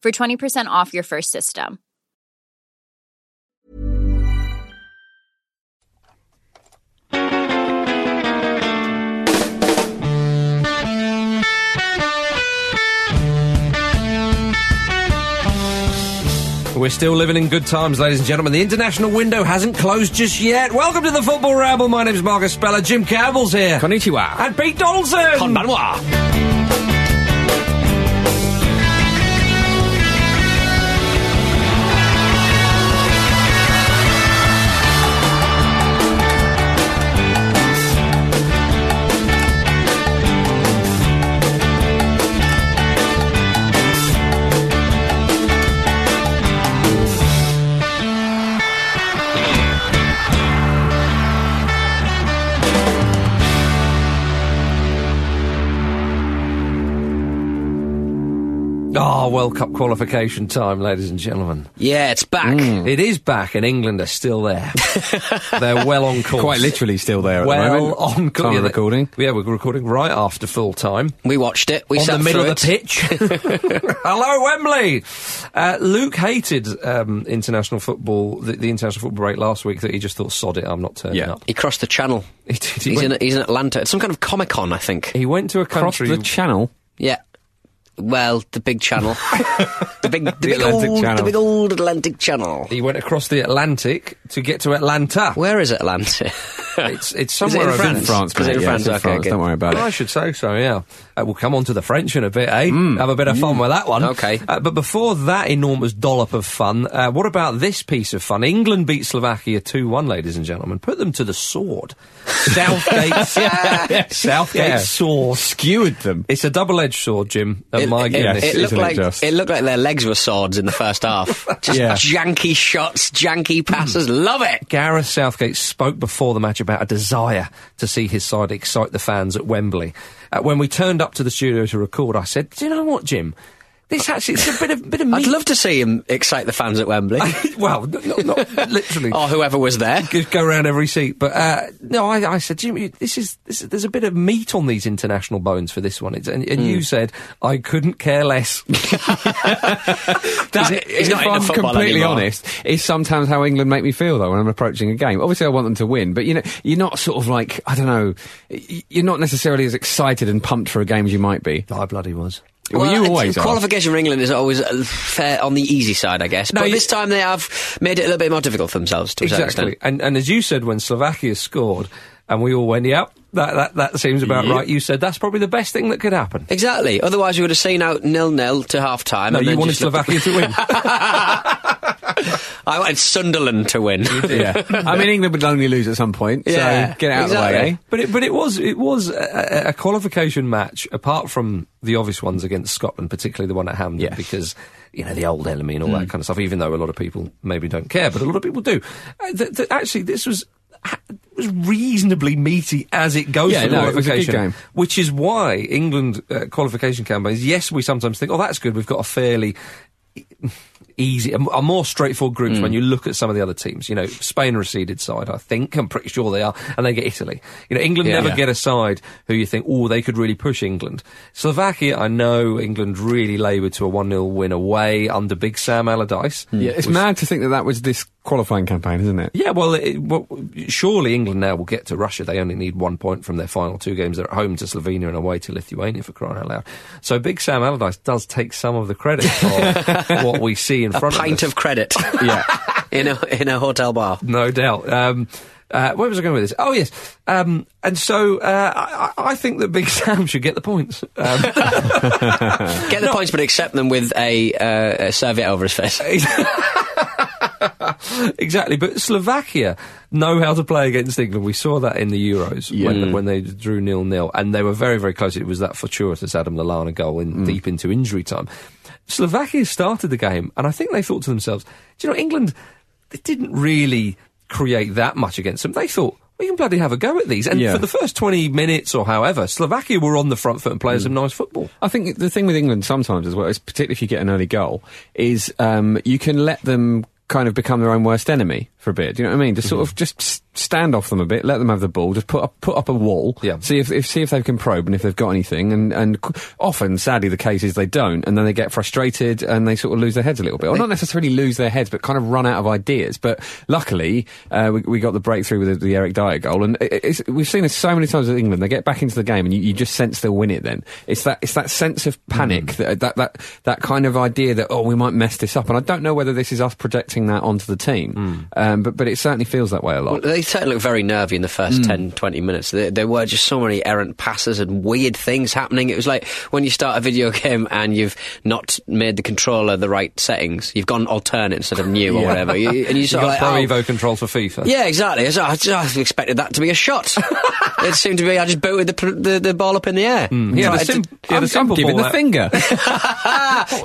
for 20% off your first system. We're still living in good times, ladies and gentlemen. The international window hasn't closed just yet. Welcome to the Football Ramble. My name's Marcus Speller. Jim Campbell's here. Konnichiwa. And Pete Donaldson. Konbanwa. World Cup qualification time, ladies and gentlemen. Yeah, it's back. It is back, and England are still there. They're well on course. Quite literally still there at the moment. Well on course. Recording. Yeah, we're recording right after full time. We watched it. We sat through it. On the middle of the pitch. Hello, Wembley. Luke hated the international football break last week, that he just thought, sod it, I'm not turning up. He crossed the channel. He's in Atlanta. It's some kind of Comic-Con, I think. He went to a country. Crossed the channel? Yeah. Well, the big channel. The big old Atlantic channel. He went across the Atlantic to get to Atlanta. Where is Atlanta? It's somewhere in France. Is it in France? Okay, good. Don't worry about it. I should say so, yeah. We'll come on to the French in a bit, eh? Have a bit of fun with that one. Okay. But before that enormous dollop of fun, what about this piece of fun? England beat Slovakia 2-1, ladies and gentlemen. Put them to the sword. Southgate sword. Skewered them. It's a double-edged sword, Jim. My goodness. It looked like their legs were swords in the first half. Just janky shots, janky passes. Love it. Gareth Southgate spoke before the match about a desire to see his side excite the fans at Wembley. When we turned up to the studio to record, I said, "Do you know what, Jim? This actually, it's a bit of meat." I'd love to see him excite the fans at Wembley. Well, not literally. Or whoever was there. Go around every seat. But, I said, Jim, this is, there's a bit of meat on these international bones for this one. And you said, I couldn't care less. If I'm completely honest, it's sometimes how England make me feel, though, when I'm approaching a game. Obviously, I want them to win, but, you know, you're not sort of like, I don't know, you're not necessarily as excited and pumped for a game as you might be. I bloody was. Well, you always are. Qualification for England is always fair on the easy side, I guess. No, but this time they have made it a little bit more difficult for themselves, to a certain extent. And as you said, when Slovakia scored, and we all went, yep, that seems about right. You said that's probably the best thing that could happen. Exactly. Otherwise, we would have seen out 0-0 to half-time. No, you wanted Slovakia to win. I wanted Sunderland to win. Yeah, I mean, England would only lose at some point. Yeah, so get it out of the way. Eh? But it was a qualification match, apart from the obvious ones against Scotland, particularly the one at Hampden, because you know the old enemy and all that kind of stuff. Even though a lot of people maybe don't care, but a lot of people do. Actually, this was. It was reasonably meaty as it goes for qualification, it was a good game. Which is why England qualification campaigns, yes, we sometimes think, oh, that's good, we've got a fairly easy, a more straightforward group when you look at some of the other teams. You know, Spain are a seeded side, I think, I'm pretty sure they are, and they get Italy. You know, England never get a side who you think, oh, they could really push England. Slovakia, I know England really laboured to a 1-0 win away under Big Sam Allardyce. Yeah, it's mad to think that was this qualifying campaign, isn't it? Yeah, well, surely England now will get to Russia. They only need 1 point from their final two games. They're at home to Slovenia and away to Lithuania, for crying out loud. So Big Sam Allardyce does take some of the credit for what we see in front of us. A pint of credit. Yeah. in a hotel bar. No doubt. Where was I going with this? Oh, yes. And so I think that Big Sam should get the points. Points, but accept them with a serviette over his face. Exactly, but Slovakia know how to play against England. We saw that in the Euros when they drew 0-0, and they were very, very close. It was that fortuitous Adam Lallana goal deep into injury time. Slovakia started the game, and I think they thought to themselves, do you know, England, they didn't really create that much against them. They thought, we can bloody have a go at these. And for the first 20 minutes or however, Slovakia were on the front foot and playing some nice football. I think the thing with England sometimes as well, is particularly if you get an early goal, is you can let them kind of become their own worst enemy for a bit. Do you know what I mean? To sort of just stand off them a bit, let them have the ball, just put up a wall, see if they can probe and if they've got anything. And often, sadly, the case is they don't, and then they get frustrated and they sort of lose their heads a little bit, or not necessarily lose their heads, but kind of run out of ideas. But luckily, we got the breakthrough with the Eric Dyer goal, and we've seen this so many times with England. They get back into the game, and you just sense they'll win it. Then it's that sense of panic, that kind of idea that we might mess this up. And I don't know whether this is us projecting that onto the team, but it certainly feels that way a lot. Well, they certainly look very nervy in the first 10-20 minutes. There were just so many errant passes and weird things happening. It was like when you start a video game and you've not made the controller the right settings, you've gone alternate instead of new or whatever, and you sort of like, Pro Evo control for FIFA. Yeah, exactly. So I just expected that to be a shot. It seemed to be I just booted the ball up in the air. I'm giving the finger.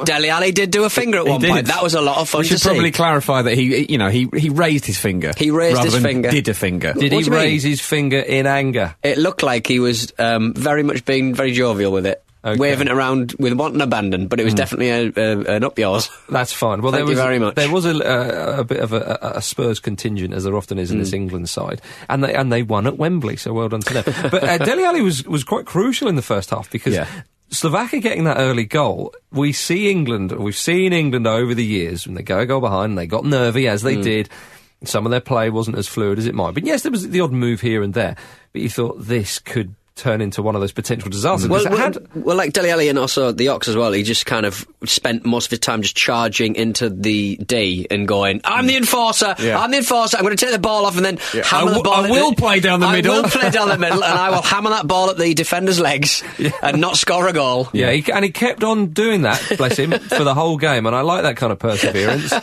Dele Alli did do a finger at one point. That was a lot of fun to see. Probably clarify that he raised his finger. He raised his finger. Did a finger? Did he raise his finger in anger? It looked like he was very much being very jovial with it. Okay. Waving it around with wanton abandon, but it was definitely an up yours. That's fine. Well, thank you very much. There was a bit of a Spurs contingent, as there often is in this England side, and they won at Wembley, so well done to them. But Dele Alli was quite crucial in the first half because Slovakia getting that early goal, we've seen England over the years when they go a goal behind and they got nervy as they did. Some of their play wasn't as fluid as it might. But yes, there was the odd move here and there, but you thought this could turn into one of those potential disasters. Well, like Dele Alli and also the Ox as well, he just kind of spent most of his time just charging into the D and going, I'm the enforcer, I'm the enforcer, I'm going to take the ball off and then hammer the ball. I will play down the middle and I will hammer that ball at the defender's legs and not score a goal. Yeah, and he kept on doing that, bless him, for the whole game, and I like that kind of perseverance.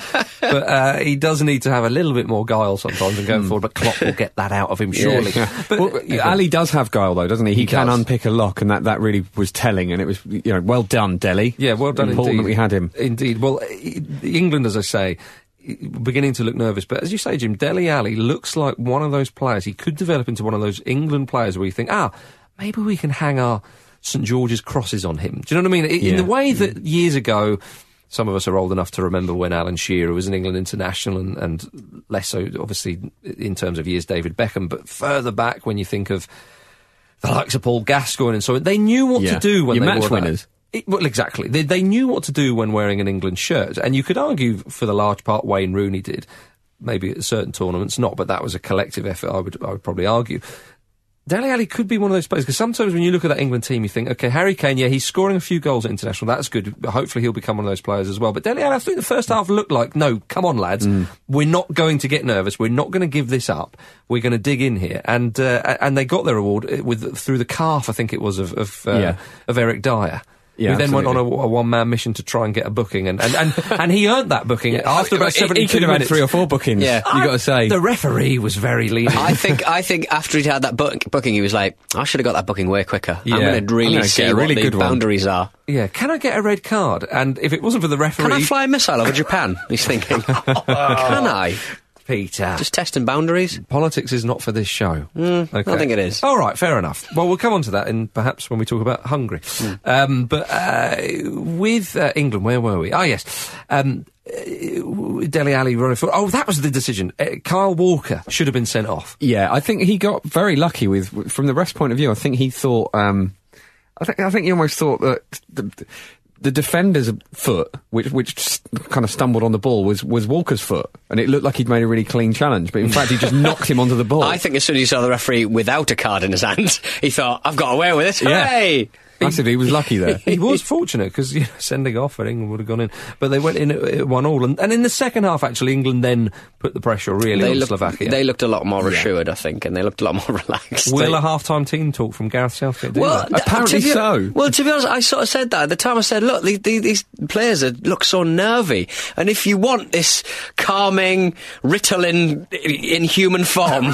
But he does need to have a little bit more guile sometimes and going forward, but Klopp will get that out of him, surely. Yeah. But Ali does have guile, though, doesn't he? He can unpick a lock, and that really was telling, and it was, you know, well done, Dele. Yeah, well done. Important that we had him. Indeed. Well, England, as I say, beginning to look nervous, but as you say, Jim, Dele Alli looks like one of those players. He could develop into one of those England players where you think, maybe we can hang our St George's crosses on him. Do you know what I mean? In the way that years ago, some of us are old enough to remember when Alan Shearer was an England international, and less so, obviously, in terms of years, David Beckham, but further back when you think of the likes of Paul Gascoigne and so on. They knew what to do when they were match winners. Well, exactly. They knew what to do when wearing an England shirt. And you could argue, for the large part, Wayne Rooney did. Maybe at certain tournaments not, but that was a collective effort, I would probably argue. Dele Alli could be one of those players, because sometimes when you look at that England team, you think, OK, Harry Kane, he's scoring a few goals at international, that's good, hopefully he'll become one of those players as well. But Dele Alli, I think the first half looked like, no, come on, lads, we're not going to get nervous, we're not going to give this up, we're going to dig in here. And they got their award through the calf, I think it was, of Eric Dyer. Yeah, who then went on a one-man mission to try and get a booking, and he earned that booking after about 72 minutes. He could have had 3 or 4 bookings. Yeah, you got to say the referee was very lenient. I think after he'd had that booking, he was like, I should have got that booking way quicker. Yeah. I'm going to really see what really the boundaries are. Yeah, can I get a red card? And if it wasn't for the referee, can I fly a missile over Japan? He's thinking, can I? Peter. Just testing boundaries. Politics is not for this show. Okay. I think it is. All right, fair enough. Well, we'll come on to that in perhaps when we talk about Hungary. But with England, where were we? Ah, yes. Dele Alli running for... Oh, that was the decision. Kyle Walker should have been sent off. Yeah, I think he got very lucky with... From the ref's point of view, I think he thought... I think he almost thought that... The defender's foot, which kind of stumbled on the ball, was Walker's foot, and it looked like he'd made a really clean challenge, but in fact he just knocked him onto the ball. I think as soon as he saw the referee without a card in his hand, he thought, I've got away with it. Yeah. Hooray! Massively, he was lucky there. He was fortunate, because sending off for England would have gone in. But they went in at 1-1, and in the second half, actually, England then put the pressure really on Slovakia. They looked a lot more assured, I think, and they looked a lot more relaxed. Will a half-time team talk from Gareth Southgate do that? Apparently so. Well, to be honest, I sort of said that at the time. I said, look, these players look so nervy, and if you want this calming, Ritalin in human form,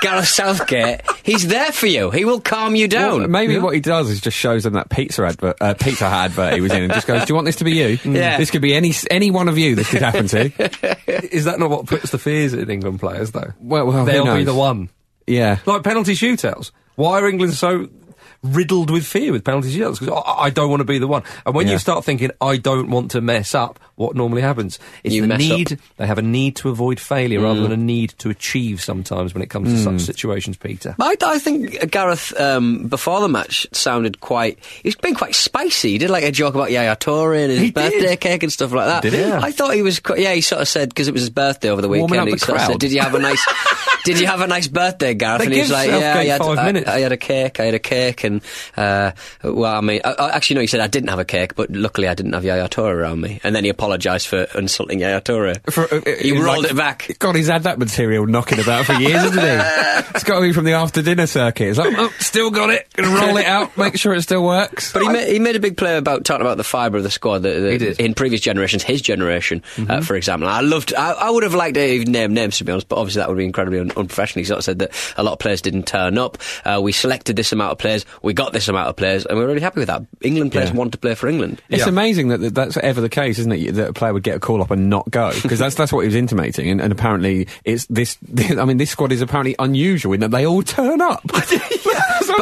Gareth Southgate, he's there for you. He will calm you down. Well, maybe what he does is just shows in that Pizza Hut advert he was in, and just goes, do you want this to be you? Yeah. This could be any one of you this could happen to. Is that not what puts the fears in England players, though? Well, they'll be the one. Yeah. Like penalty shootouts. Why are England so riddled with fear with penalty shootouts? Because I don't want to be the one. And when you start thinking, I don't want to mess up, what normally happens is they have a need to avoid failure rather than a need to achieve sometimes when it comes to such situations, Peter. I think Gareth, before the match, sounded quite... He's been quite spicy. He did like a joke about Yaya Toure and his birthday cake and stuff like that. Did he? Yeah. I thought he was... he sort of said, because it was his birthday over the weekend, he sort of said, did you have a nice birthday, Gareth? And he was like, I had a cake, and, he said, I didn't have a cake, but luckily I didn't have Yaya Toure around me. And then he apologised for insulting Yaya Toure. He rolled it back. God, he's had that material knocking about for years, hasn't he? It's got to be from the after-dinner circuit. It's like, oh, still got it, gonna roll it out, make sure it still works. But he made a big play about talking about the fibre of the squad in previous generations, his generation, for example. I would have liked to even name names, to be honest, but obviously that would be incredibly unprofessional. He sort of said that a lot of players didn't turn up. We selected this amount of players, we got this amount of players, and we're really happy with that. England players want to play for England. It's amazing that that's ever the case, isn't it, that a player would get a call up and not go, because that's what he was intimating, and apparently it's this squad is apparently unusual in that they all turn up. But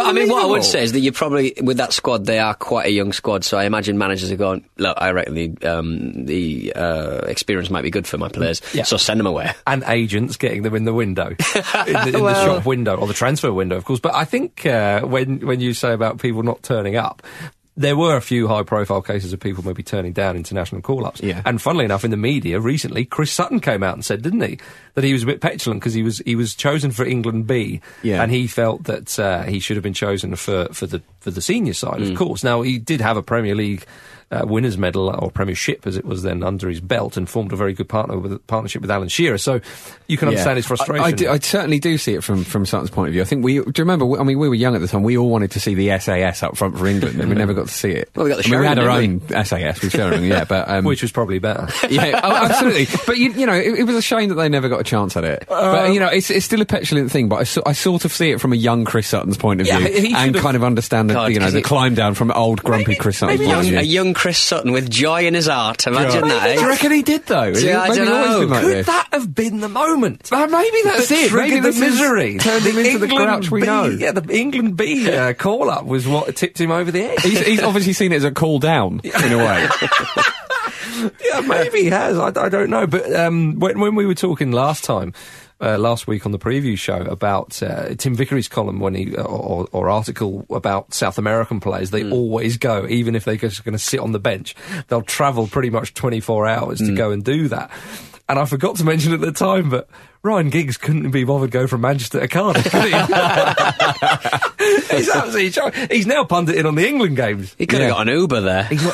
I mean, what I would say is that you probably, with that squad, they are quite a young squad, so I imagine managers are going, look, I reckon the experience might be good for my players, so send them away. And agents getting them in the window, in the shop window, or the transfer window, of course. But I think when you say about people not turning up, there were a few high-profile cases of people maybe turning down international call-ups. Yeah. And funnily enough, in the media recently, Chris Sutton came out and said, didn't he, that he was a bit petulant because he was chosen for England B, and he felt that he should have been chosen for the senior side, of course. Now, he did have a Premier League winner's medal, or premiership as it was then, under his belt, and formed a very good partnership with Alan Shearer, so you can understand his frustration. I certainly do see it from Sutton's point of view. I think do you remember, I mean, we were young at the time, we all wanted to see the SAS up front for England, and we never got to see it. Well, we got the Sheringham, we had our own SAS with Sheringham, but... which was probably better. Yeah, absolutely. But, it was a shame that they never got a chance at it. But, it's still a petulant thing, but I sort of see it from a young Chris Sutton's point of view, and kind of understand the climb down from old, grumpy Chris Sutton's point of view. A young Chris Sutton with joy in his heart. Imagine that. Do you reckon he did though? Yeah, I don't know. Could that have been the moment? Maybe that's it. Maybe the misery turned him into the Crouch we know. Yeah, the England B call up was what tipped him over the edge. He's obviously seen it as a call down in a way. Yeah, maybe he has. I don't know. But when we were talking last week on the preview show about Tim Vickery's column or article about South American players, they always go, even if they're just going to sit on the bench, they'll travel pretty much 24 hours to go and do that. And I forgot to mention at the time, but Ryan Giggs couldn't be bothered to go from Manchester to Cardiff, could he? He's absolutely charming. He's now pundit in on the England games. He could have got an Uber there. He's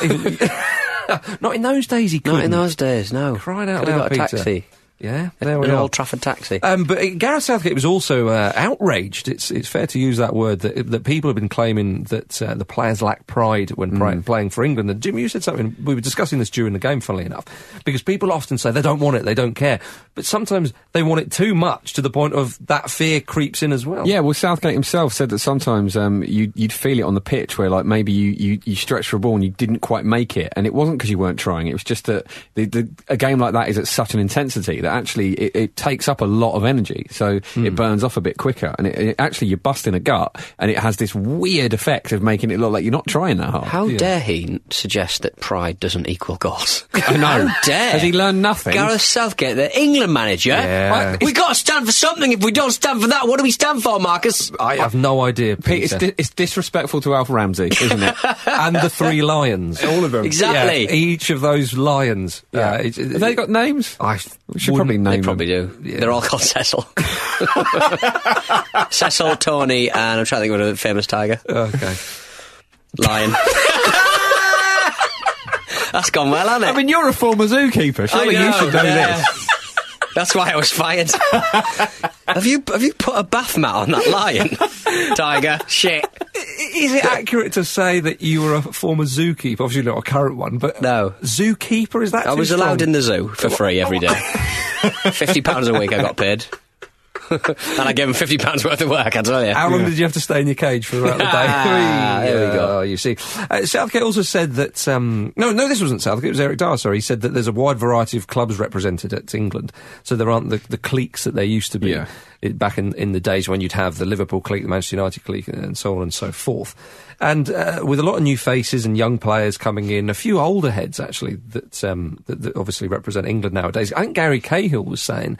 not in those days, he couldn't. Not in those days, no. Crying out loud, Peter. Taxi. Yeah, there we are. An Old Trafford taxi. But Gareth Southgate was also outraged. It's fair to use that word, that people have been claiming that the players lack pride when playing for England. And Jim, you said something, we were discussing this during the game, funnily enough, because people often say they don't want it, they don't care. But sometimes they want it too much to the point of that fear creeps in as well. Yeah, well, Southgate himself said that sometimes you'd feel it on the pitch where, like, maybe you stretched for a ball and you didn't quite make it. And it wasn't because you weren't trying, it was just that a game like that is at such an intensity that actually it takes up a lot of energy, so it burns off a bit quicker, and it actually you're busting a gut, and it has this weird effect of making it look like you're not trying that hard. How dare he suggest that pride doesn't equal goals? I know. How dare? Has he learned nothing? Gareth Southgate, the England manager. Yeah. We've got to stand for something. If we don't stand for that, what do we stand for, Marcus? I have no idea, Pete. It's disrespectful to Alf Ramsey, isn't it? And the three lions. All of them. Exactly. Yeah, each of those lions. Yeah. Have they got names? We should probably name them. They probably do. Yeah. They're all called Cecil. Cecil, Tony, and I'm trying to think of a famous tiger. Okay. Lion. That's gone well, hasn't it? I mean, you're a former zookeeper. Surely you should know this. That's why I was fired. Have you put a bath mat on that lion? Tiger, shit. Is it accurate to say that you were a former zookeeper? Obviously not a current one, but... No. Zookeeper, is that I was allowed in the zoo for free every day. £50 a week I got paid. And I gave him £50 worth of work, I tell you. How long did you have to stay in your cage for throughout the day? There we go. Oh, you see. Southgate also said that... No, this wasn't Southgate, it was Eric Dyer, sorry. He said that there's a wide variety of clubs represented at England, so there aren't the cliques that there used to be back in the days when you'd have the Liverpool clique, the Manchester United clique, and so on and so forth. And with a lot of new faces and young players coming in, a few older heads, actually, that obviously represent England nowadays. I think Gary Cahill was saying...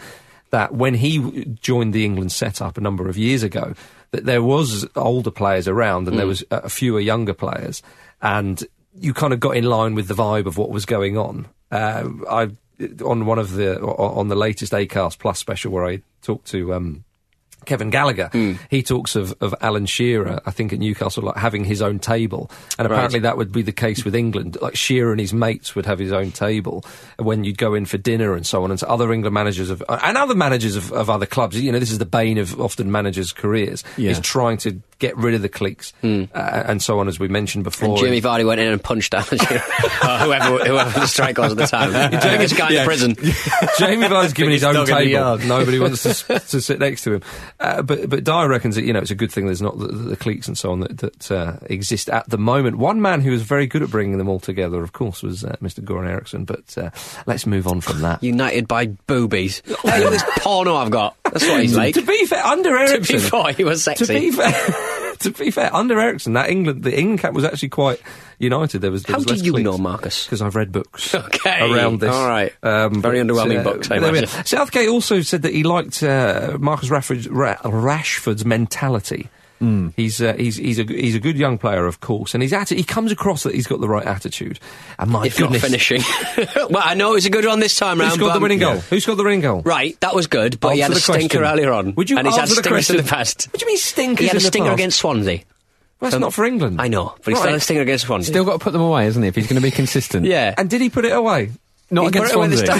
that when he joined the England setup a number of years ago, that there was older players around and there was a fewer younger players, and you kind of got in line with the vibe of what was going on. On the latest Acast Plus special where I talked to Kevin Gallagher, he talks of Alan Shearer, I think at Newcastle, like having his own table, and apparently that would be the case with England. Like Shearer and his mates would have his own table when you'd go in for dinner and so on. And so other England managers and other managers of other clubs, you know, this is the bane of often managers' careers, is trying to get rid of the cliques and so on, as we mentioned before. And Jimmy Vardy went in and punched out whoever the strike was at the time. Jamie's guy in prison. Jamie Vardy's given his own table. Nobody wants to sit next to him. But Dyer reckons that, you know, it's a good thing there's not the cliques and so on that exist at the moment. One man who was very good at bringing them all together, of course, was Mr. Goran Eriksson. But let's move on from that. United by boobies. Hey, look at this porno I've got. That's what he's like. To be fair, under Eriksson... Before he was sexy. To be fair, under Eriksson, the England cap was actually quite united. How do you know, Marcus? Because I've read books around this. All right. Very underwhelming books, I imagine. Southgate also said that he liked Marcus Rashford's mentality. He's a good young player, of course, and he comes across that he's got the right attitude. And my goodness, finishing. Well, I know it was a good one this time round. Who scored the winning goal? Who scored the winning goal? Right, that was good, but he had a stinker earlier on. And he's had stinkers in the past. What do you mean stinkers? He had a stinker against Swansea. Well, that's not for England. I know, but he's still had a stinker against Swansea. Still got to put them away, isn't he? If he's going to be consistent. Yeah. And did he put it away? Not against Swansea.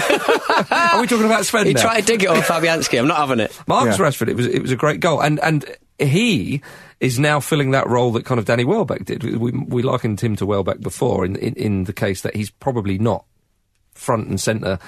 Are we talking about Sven? He tried to dig it on Fabianski. I'm not having it. Marcus Rashford. It was a great goal, and. He is now filling that role that kind of Danny Welbeck did. We likened him to Welbeck before in the case that he's probably not front and centre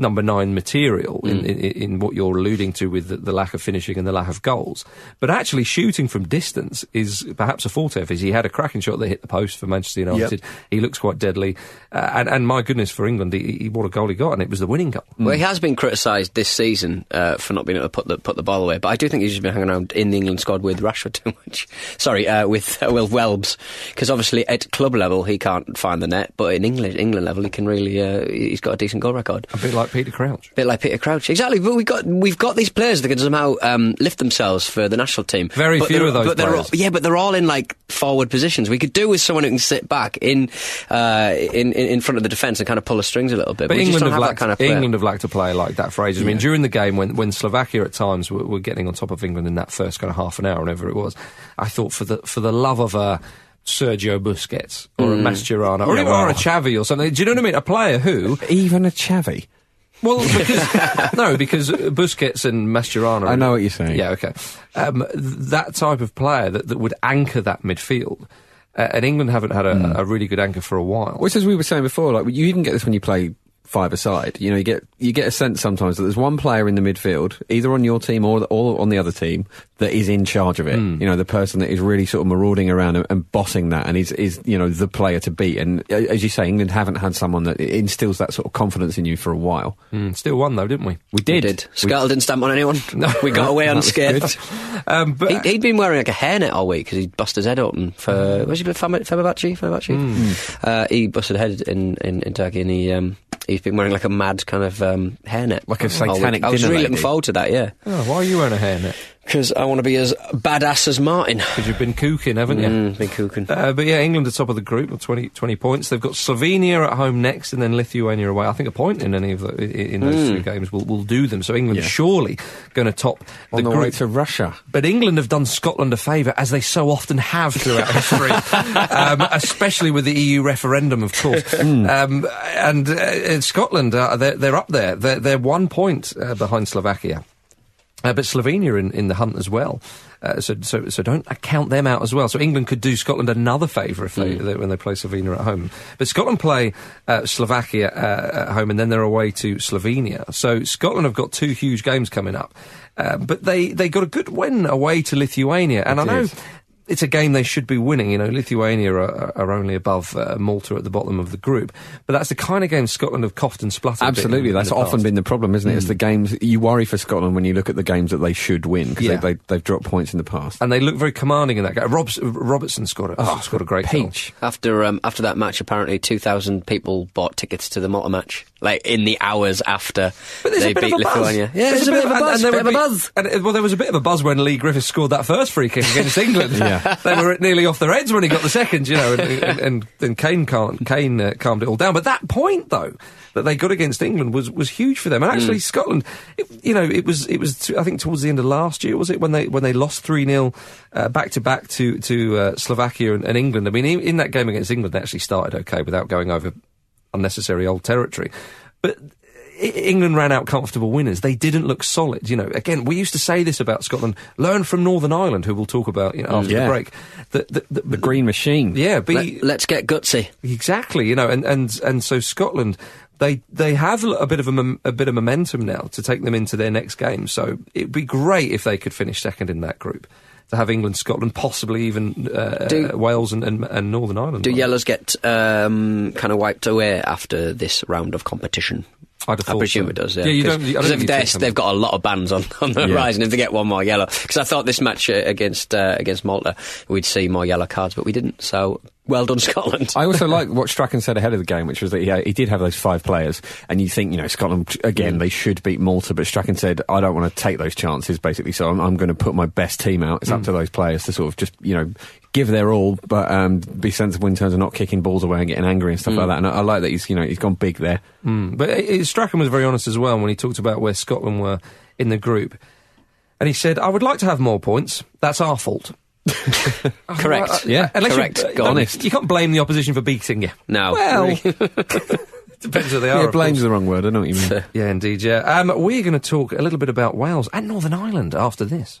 number 9 material in what you're alluding to with the lack of finishing and the lack of goals. But actually shooting from distance is perhaps a forte of his. He had a cracking shot that hit the post for Manchester United. Yep. He looks quite deadly. And my goodness, for England, what a goal he got, and it was the winning goal. Well, he has been criticised this season for not being able to put the ball away, but I do think he's just been hanging around in the England squad with Rashford too much. Sorry, with Welbs, because obviously at club level he can't find the net, but in England level he can really, he's got a decent goal record. A bit like Peter Crouch. Exactly. But we've got these players that can somehow lift themselves for the national team. Very few of those players. But they're all in, like, forward positions. We could do with someone who can sit back in front of the defence and kind of pull the strings a little bit. But England have lacked a player like that for ages. I mean, during the game, when Slovakia at times were getting on top of England in that first kind of half an hour, whenever it was, I thought, for the love of a Sergio Busquets or a Mascherano or a Xavi or something, do you know what I mean? A player who... Even a Xavi... Well, because, no, because Busquets and Mascherano... I know what you're saying. Yeah, OK. That type of player that would anchor that midfield... and England haven't had a really good anchor for a while. Which, as we were saying before, like you even get this when you play five-a-side. You know, you get a sense sometimes that there's one player in the midfield, either on your team or on the other team, that is in charge of it. Mm. You know, the person that is really sort of marauding around and bossing that, and is you know, the player to beat. And as you say, England haven't had someone that instills that sort of confidence in you for a while. Mm. Still won, though, didn't we? We did. Scarlett didn't stamp on anyone. No, we got away unscathed. But he'd been wearing like a hairnet all week because he'd bust his head open for... Was he Fenerbahce? Mm. He busted head in Turkey, and he's been wearing like a mad kind of hairnet. Like a satanic dinner. I was really looking forward to that, yeah. Oh, why are you wearing a hairnet? Because I want to be as badass as Martin. Because you've been cooking, haven't you? Been cooking. But yeah, England are top of the group with 20 points. They've got Slovenia at home next, and then Lithuania away. I think a point in any of those three games will do them. So England surely going to top the group. On the way to Russia. But England have done Scotland a favour, as they so often have throughout history, especially with the EU referendum, of course. And Scotland, they're up there. They're 1 point behind Slovakia. But Slovenia in the hunt as well, so don't count them out as well. So England could do Scotland another favour if they when they play Slovenia at home. But Scotland play Slovakia at home, and then they're away to Slovenia. So Scotland have got two huge games coming up, but they got a good win away to Lithuania, and I know. It's a game they should be winning. You know, Lithuania are only above Malta at the bottom of the group. But that's the kind of game Scotland have coughed and spluttered. Absolutely, that's often been the problem, isn't it? It's the games... You worry for Scotland when you look at the games that they should win, because they've dropped points in the past. And they look very commanding in that game. Robertson scored a great peach goal. After that match, apparently 2,000 people bought tickets to the Malta match. Like, in the hours after they beat Lithuania. Yeah, there's a bit of a buzz. There was a bit of a buzz when Lee Griffiths scored that first free kick against England. Yeah. They were nearly off their heads when he got the second, you know, and Kane calmed it all down. But that point, though, that they got against England was huge for them. And actually, Scotland, it was I think towards the end of last year, was it, when they lost 3-0 back-to-back to Slovakia and England. I mean, in that game against England, they actually started okay without going over unnecessary old territory, but England ran out comfortable winners. They didn't look solid. You know, again, we used to say this about Scotland: learn from Northern Ireland, who we'll talk about after the break. The green machine. Yeah, let's get gutsy. Exactly. You know, and so Scotland, they have a bit of momentum now to take them into their next game. So it'd be great if they could finish second in that group. To have England, Scotland, possibly even Wales and Northern Ireland. Do yellows get kind of wiped away after this round of competition? I presume so. It does, yeah. Because they've got a lot of bans on the horizon if they get one more yellow. Because I thought this match against Malta, we'd see more yellow cards, but we didn't, so... Well done, Scotland. I also like what Strachan said ahead of the game, which was that he did have those five players, and you think, you know, Scotland, again, they should beat Malta, but Strachan said, I don't want to take those chances, basically, so I'm going to put my best team out. It's up to those players to sort of just, you know, give their all, but be sensible in terms of not kicking balls away and getting angry and stuff like that, and I like that he's gone big there. But Strachan was very honest as well when he talked about where Scotland were in the group, and he said, I would like to have more points, that's our fault. Correct. Correct. Honest. You can't blame the opposition for beating you. No. Well, depends who they are. Yeah, blame's the wrong word. I know what you mean. Yeah, indeed. Yeah. We're going to talk a little bit about Wales and Northern Ireland after this.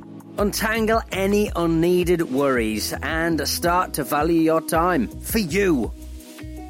Untangle any unneeded worries and start to value your time for you.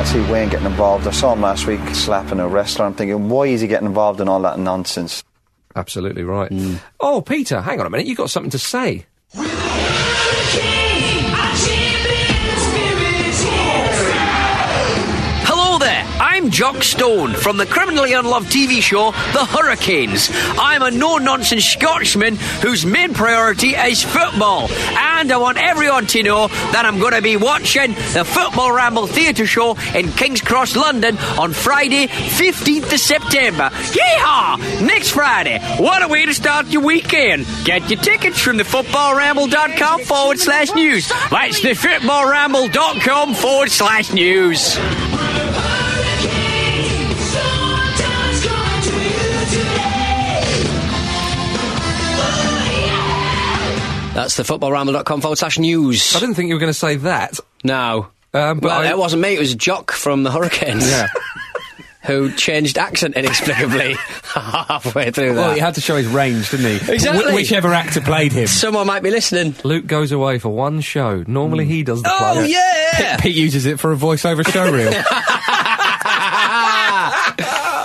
I see Wayne getting involved. I saw him last week slapping a wrestler. I'm thinking, why is he getting involved in all that nonsense? Absolutely right. Mm. Oh, Peter, hang on a minute. You've got something to say. Hello there. I'm Jock Stone from the criminally unloved TV show The Hurricanes. I'm a no-nonsense Scotsman whose main priority is football. And I want everyone to know that I'm going to be watching the Football Ramble Theatre Show in King's Cross, London on Friday, 15th of September. Yeehaw! Next Friday. What a way to start your weekend. Get your tickets from thefootballramble.com/news. That's thefootballramble.com/news. That's thefootballramble.com/news. I didn't think you were going to say that. No. It wasn't me, it was Jock from the Hurricanes. Yeah. Who changed accent inexplicably halfway through that. Well, he had to show his range, didn't he? Exactly. Whichever actor played him. Someone might be listening. Luke goes away for one show. Normally he does the play. Oh, yeah! Pete uses it for a voiceover show reel.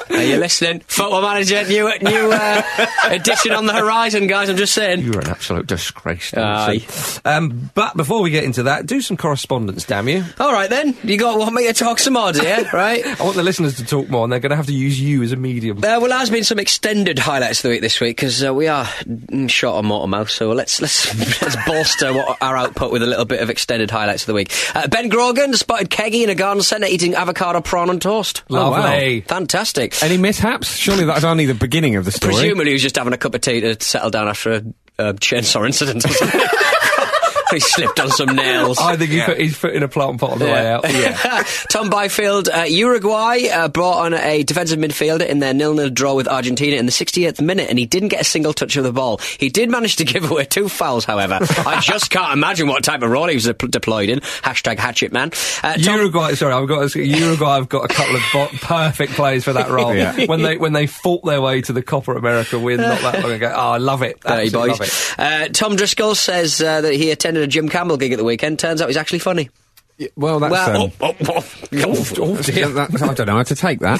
Are you listening? Football Manager, new edition on the horizon, guys, I'm just saying. You're an absolute disgrace. But before we get into that, do some correspondence, damn you. All right, then. You want me to talk some odds, yeah? Right? I want the listeners to talk more, and they're going to have to use you as a medium. There has been some extended highlights of the week this week, because we are short on Motormouth, so let's bolster our output with a little bit of extended highlights of the week. Ben Grogan spotted Keggy in a garden centre eating avocado, prawn and toast. Lovely. Wow. Fantastic. Any mishaps? Surely that's only the beginning of the story. Presumably he was just having a cup of tea to settle down after a chainsaw incident or something. He slipped on some nails. I think he put his foot in a plant pot on the way out. Yeah. Tom Byfield, Uruguay brought on a defensive midfielder in their 0-0 draw with Argentina in the 68th minute, and he didn't get a single touch of the ball. He did manage to give away 2 fouls, however. I just can't imagine what type of role he was deployed in. Hashtag hatchet man. Uruguay have got a couple of perfect players for that role. Yeah. When they fought their way to the Copa America win not that long ago. Oh, I love it. Absolutely love it. Tom Driscoll says that he attended a Jim Campbell gig at the weekend. Turns out he's actually funny. Yeah, well, that's... I don't know how to take that.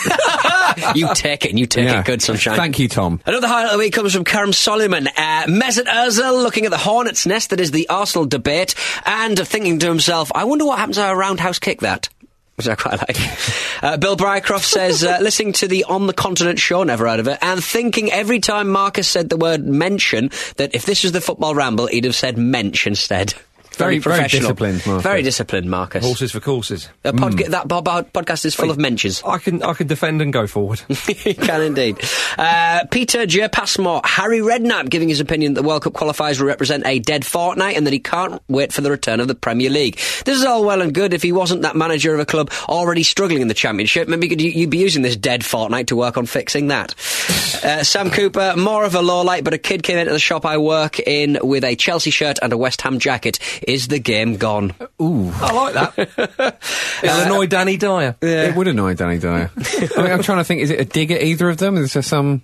You take it, good sunshine. Thank you, Tom. Another highlight of the week comes from Karim Solomon. Mesut Ozil looking at the hornet's nest that is the Arsenal debate and thinking to himself, I wonder what happens to a roundhouse kick that. Which I quite like. Bill Brycroft says, listening to the On the Continent show, never heard of it, and thinking every time Marcus said the word mention, that if this was the Football Ramble, he'd have said mensch instead. Very, very professional. Very disciplined, Marcus. Very disciplined, Marcus. Horses for courses. That podcast is full of mentions. I can defend and go forward. You can indeed. Peter J. Passmore, Harry Redknapp giving his opinion that the World Cup qualifiers will represent a dead fortnight and that he can't wait for the return of the Premier League. This is all well and good if he wasn't that manager of a club already struggling in the Championship. Maybe you'd be using this dead fortnight to work on fixing that. Sam Cooper, more of a lowlight, but a kid came into the shop I work in with a Chelsea shirt and a West Ham jacket. Is the game gone? Ooh. I like that. It'll annoy Danny Dyer. Yeah. It would annoy Danny Dyer. I mean, I'm trying to think, is it a dig at either of them? Is there some...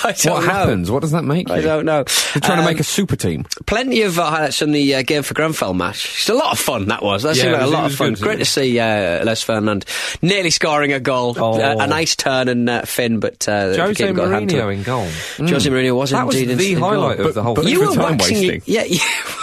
What happens? What does that make you? I don't know. They're trying to make a super team. Plenty of highlights from the game for Grenfell match. It's a lot of fun, that was. That seemed like a lot of fun. Good, great to see Les Fernand nearly scoring a goal. Oh. A nice turn and Finn, but the game got handled. Jose Mourinho in goal. Jose Mourinho was indeed in the highlight of the whole thing. You were waxing... Yeah,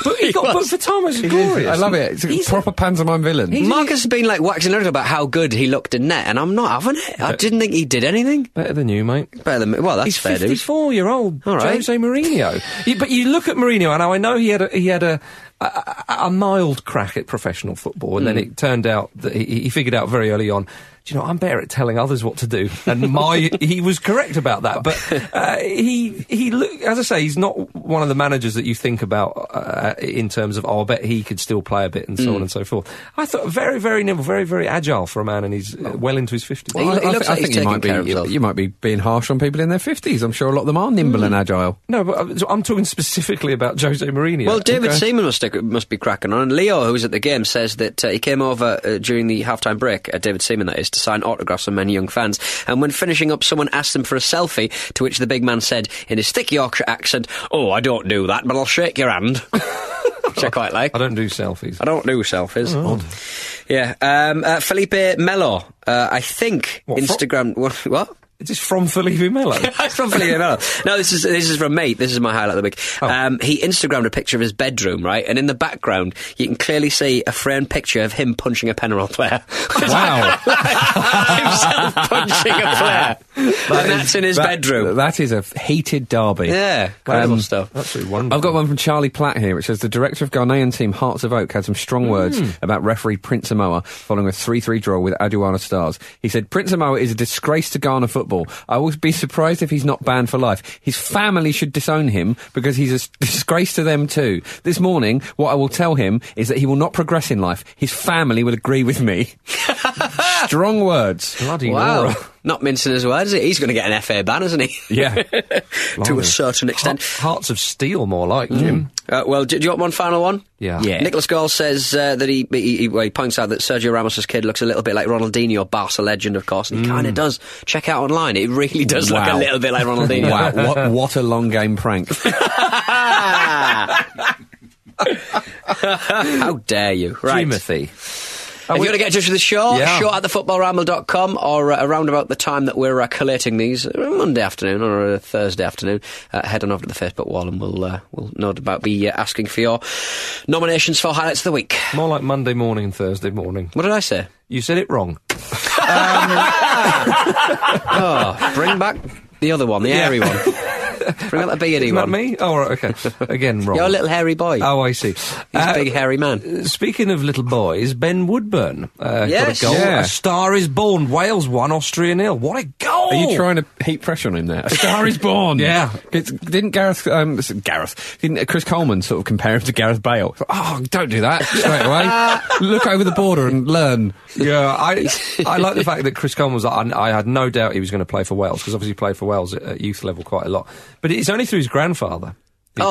but he got booked for time wasting. It's glorious. I love it. It's a proper pantomime villain. Marcus has been like waxing lyrical about how good he looked in net, and I'm not having it. I didn't think he did anything. Better than you, mate. Better than me. Well, that's fair, dude. He's 54-year-old Jose Mourinho. But you look at Mourinho, and I know he had a mild crack at professional football, and then it turned out that he figured out very early on, do you know, I'm better at telling others what to do, and he was correct about that. But as I say, he's not one of the managers that you think about in terms of, oh, I bet he could still play a bit, and so on and so forth. I thought very, very nimble, very, very agile for a man, and he's well into his 50s. Well, I think you might be being harsh on people in their 50s. I'm sure a lot of them are nimble and agile. No, but I'm talking specifically about Jose Mourinho. Well, David Seaman must be cracking on. And Leo, who was at the game, says that he came over during the halftime break, David Seaman that is, to sign autographs from many young fans. And when finishing up, someone asked him for a selfie, to which the big man said in his thick Yorkshire accent, "Oh, I don't do that, but I'll shake your hand." Which I quite like. I don't do selfies. I don't do selfies. Oh. Odd. Yeah. Felipe Melo, I think, what, Instagram... What? Is this from Felipe Melo? It's from Felipe Melo. No, this is from me. This is my highlight of the week. Oh. He Instagrammed a picture of his bedroom, right? And in the background, you can clearly see a framed picture of him punching a Penarol player. Wow. Himself punching a player. That's in his bedroom. That is a heated derby. Yeah. Incredible stuff. That's really wonderful. I've got one from Charlie Platt here, which says, the director of Ghanaian team Hearts of Oak had some strong words about referee Prince Amoah following a 3-3 draw with Aduana Stars. He said, Prince Amoah is a disgrace to Ghana football. I would be surprised if he's not banned for life. His family should disown him because he's a disgrace to them too. This morning, what I will tell him is that he will not progress in life. His family will agree with me. Strong words. Bloody Nora. Not mincing as well, is it? He's going to get an FA ban, isn't he? Yeah. To a certain extent. Hearts of steel, more like, Jim. Well, do you want one final one? Yeah. Nicholas Gall says that he points out that Sergio Ramos's kid looks a little bit like Ronaldinho, Barca legend, of course, and he kind of does. Check out online. It really does look a little bit like Ronaldinho. Wow, what a long game prank. How dare you. Right. Timothy. If you want to get in touch with the show, show@thefootballramble.com, or around about the time that we're collating these, Monday afternoon or Thursday afternoon, head on over to the Facebook wall, and we'll no doubt be asking for your nominations for highlights of the week. More like Monday morning and Thursday morning. What did I say? You said it wrong. Bring back the other one, the airy one. Bring out the beardy one. Not me? Oh, right, okay. Again, wrong. You're a little hairy boy. Oh, I see. He's a big hairy man. Speaking of little boys, Ben Woodburn got a goal. Yeah. A star is born. Wales 1, Austria 0. What a goal! Are you trying to heap pressure on him there? A star is born! Yeah. Didn't Chris Coleman sort of compare him to Gareth Bale? Oh, don't do that straight away. Look over the border and learn. Yeah, I like the fact that Chris Coleman was like, I had no doubt he was going to play for Wales, because obviously he played for Wales at youth level quite a lot. But it's only through his grandfather. I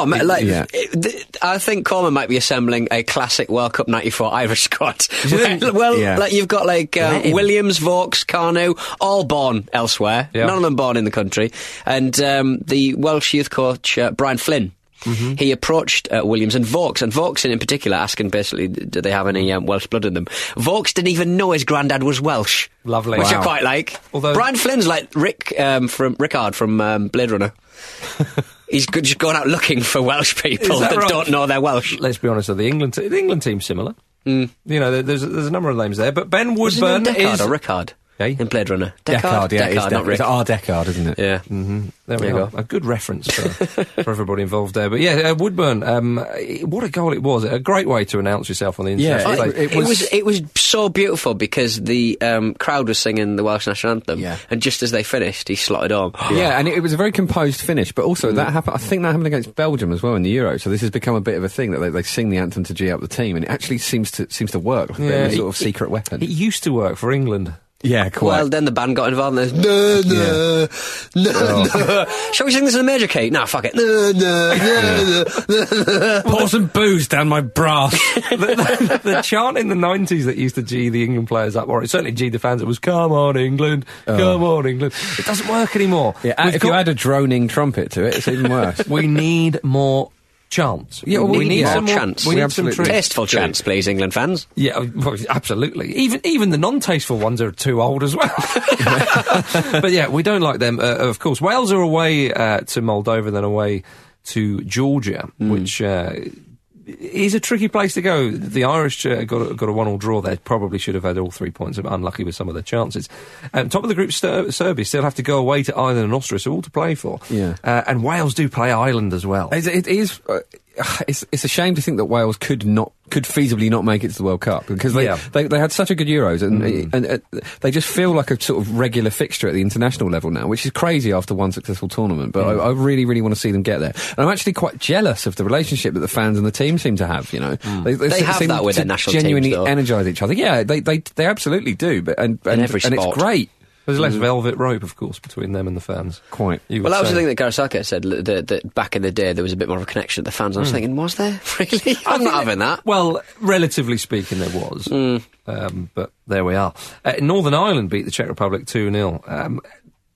think Coleman might be assembling a classic World Cup '94 Irish squad. You've got Williams, Vaux, Carnot, all born elsewhere, none of them born in the country. And the Welsh youth coach, Brian Flynn, he approached Williams and Vaux, in particular, asking basically, do they have any Welsh blood in them? Vaux didn't even know his granddad was Welsh. Lovely. Which I quite like. Although Brian Flynn's like Rickard from Blade Runner. He's just gone out looking for Welsh people that don't know they're Welsh. Let's be honest, the England team's similar. You know, there's a number of names there, but Ben Woodburn is... Deckard or Rickard? Eh? In Blade Runner. Deckard, yeah. Deckard, not Rick. It's our Deckard, isn't it? Yeah. There we go. A good reference for everybody involved there. But yeah, Woodburn, what a goal it was. A great way to announce yourself on the international stage. It was so beautiful because the crowd was singing the Welsh National Anthem, and just as they finished, he slotted on. Yeah, and it was a very composed finish, but also that happened, I think that happened against Belgium as well in the Euro, so this has become a bit of a thing that they sing the anthem to G up the team, and it actually seems to work. Like a sort of secret weapon. It used to work for England. Yeah, quite. Well, then the band got involved and shall we sing this in a major key? No, fuck it. Pour some booze down my brass. The chant in the 90s that used to G the England players up, or it certainly G the fans, it was, come on England, come on England. It doesn't work anymore. Yeah, if you add a droning trumpet to it, it's even worse. We need more... chance. Yeah, we need some chance. We need some tasteful chance, please, England fans. Yeah, absolutely. Even the non-tasteful ones are too old as well. But yeah, we don't like them, of course. Wales are away to Moldova, then away to Georgia, which... It's a tricky place to go. The Irish got a 1-1 draw there. Probably should have had all 3 points. Unlucky with some of their chances. Top of the group, Serbia still have to go away to Ireland and Austria, so all to play for. Yeah. And Wales do play Ireland as well. It is. It's a shame to think that Wales could feasibly not make it to the World Cup, because they had such a good Euros and they just feel like a sort of regular fixture at the international level now, which is crazy after one successful tournament. But I really, really want to see them get there. And I'm actually quite jealous of the relationship that the fans and the team seem to have. You know, they have seem that with their national teams, genuinely energise each other. Yeah, they absolutely do. But and every sport. And it's great. There's less velvet rope, of course, between them and the fans. Quite. Well, that was the thing that Gareth Southgate said, that back in the day there was a bit more of a connection to the fans. And I was thinking, was there? Really? I'm not having that. Well, relatively speaking, there was. But there we are. Northern Ireland beat the Czech Republic 2-0.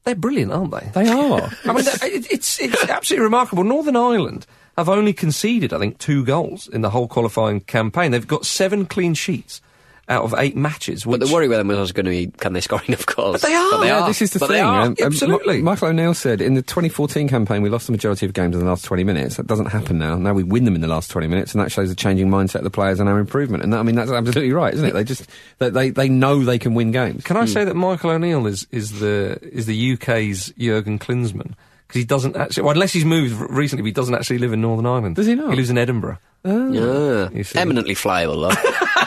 They're brilliant, aren't they? They are. I mean, it's absolutely remarkable. Northern Ireland have only conceded, I think, 2 goals in the whole qualifying campaign. They've got 7 clean sheets out of 8 matches. But the worry with them was going to be, can they score enough goals? But they are. This is the thing. Absolutely. Michael O'Neill said, in the 2014 campaign, we lost the majority of games in the last 20 minutes. That doesn't happen now. Now we win them in the last 20 minutes, and that shows the changing mindset of the players and our improvement. And that, I mean, that's absolutely right, isn't it? They know they can win games. Can I say that Michael O'Neill is the UK's Jurgen Klinsmann? Because he doesn't actually... Well, unless he's moved recently, but he doesn't actually live in Northern Ireland. Does he not? He lives in Edinburgh. Oh. Yeah. Eminently flyable, though.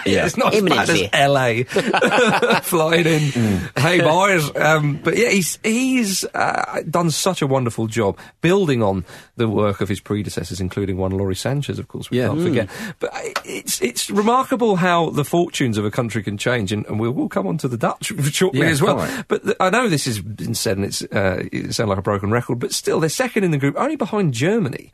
Yeah. It's not eminently. As bad as LA. Flying in. Hey, boys. But yeah, he's done such a wonderful job building on the work of his predecessors, including one Laurie Sanchez, of course, we can't forget. But it's remarkable how the fortunes of a country can change, and we'll come on to the Dutch shortly as well. Right. But I know this has been said, and it sounds like a broken record, but still, they're second in the group, only behind Germany.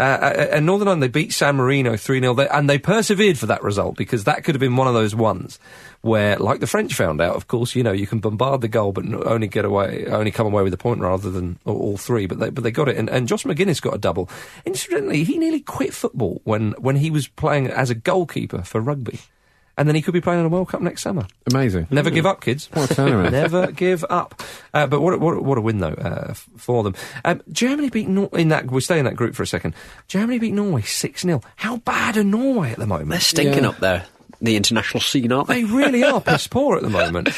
And Northern Ireland, they beat San Marino 3-0, and they persevered for that result, because that could have been one of those ones where, like the French found out, of course, you know, you can bombard the goal but only come away with a point rather than all 3. But they got it, and Josh McGuinness got a double. Incidentally, he nearly quit football when he was playing as a goalkeeper for rugby. And then he could be playing in a World Cup next summer. Amazing. Never give up, kids. What a turnaround. Never give up. But what a win, though, for them. Germany beat Norway in that... We'll stay in that group for a second. Germany beat Norway 6-0. How bad are Norway at the moment? They're stinking up there, the international scene, aren't they? They really are piss poor at the moment.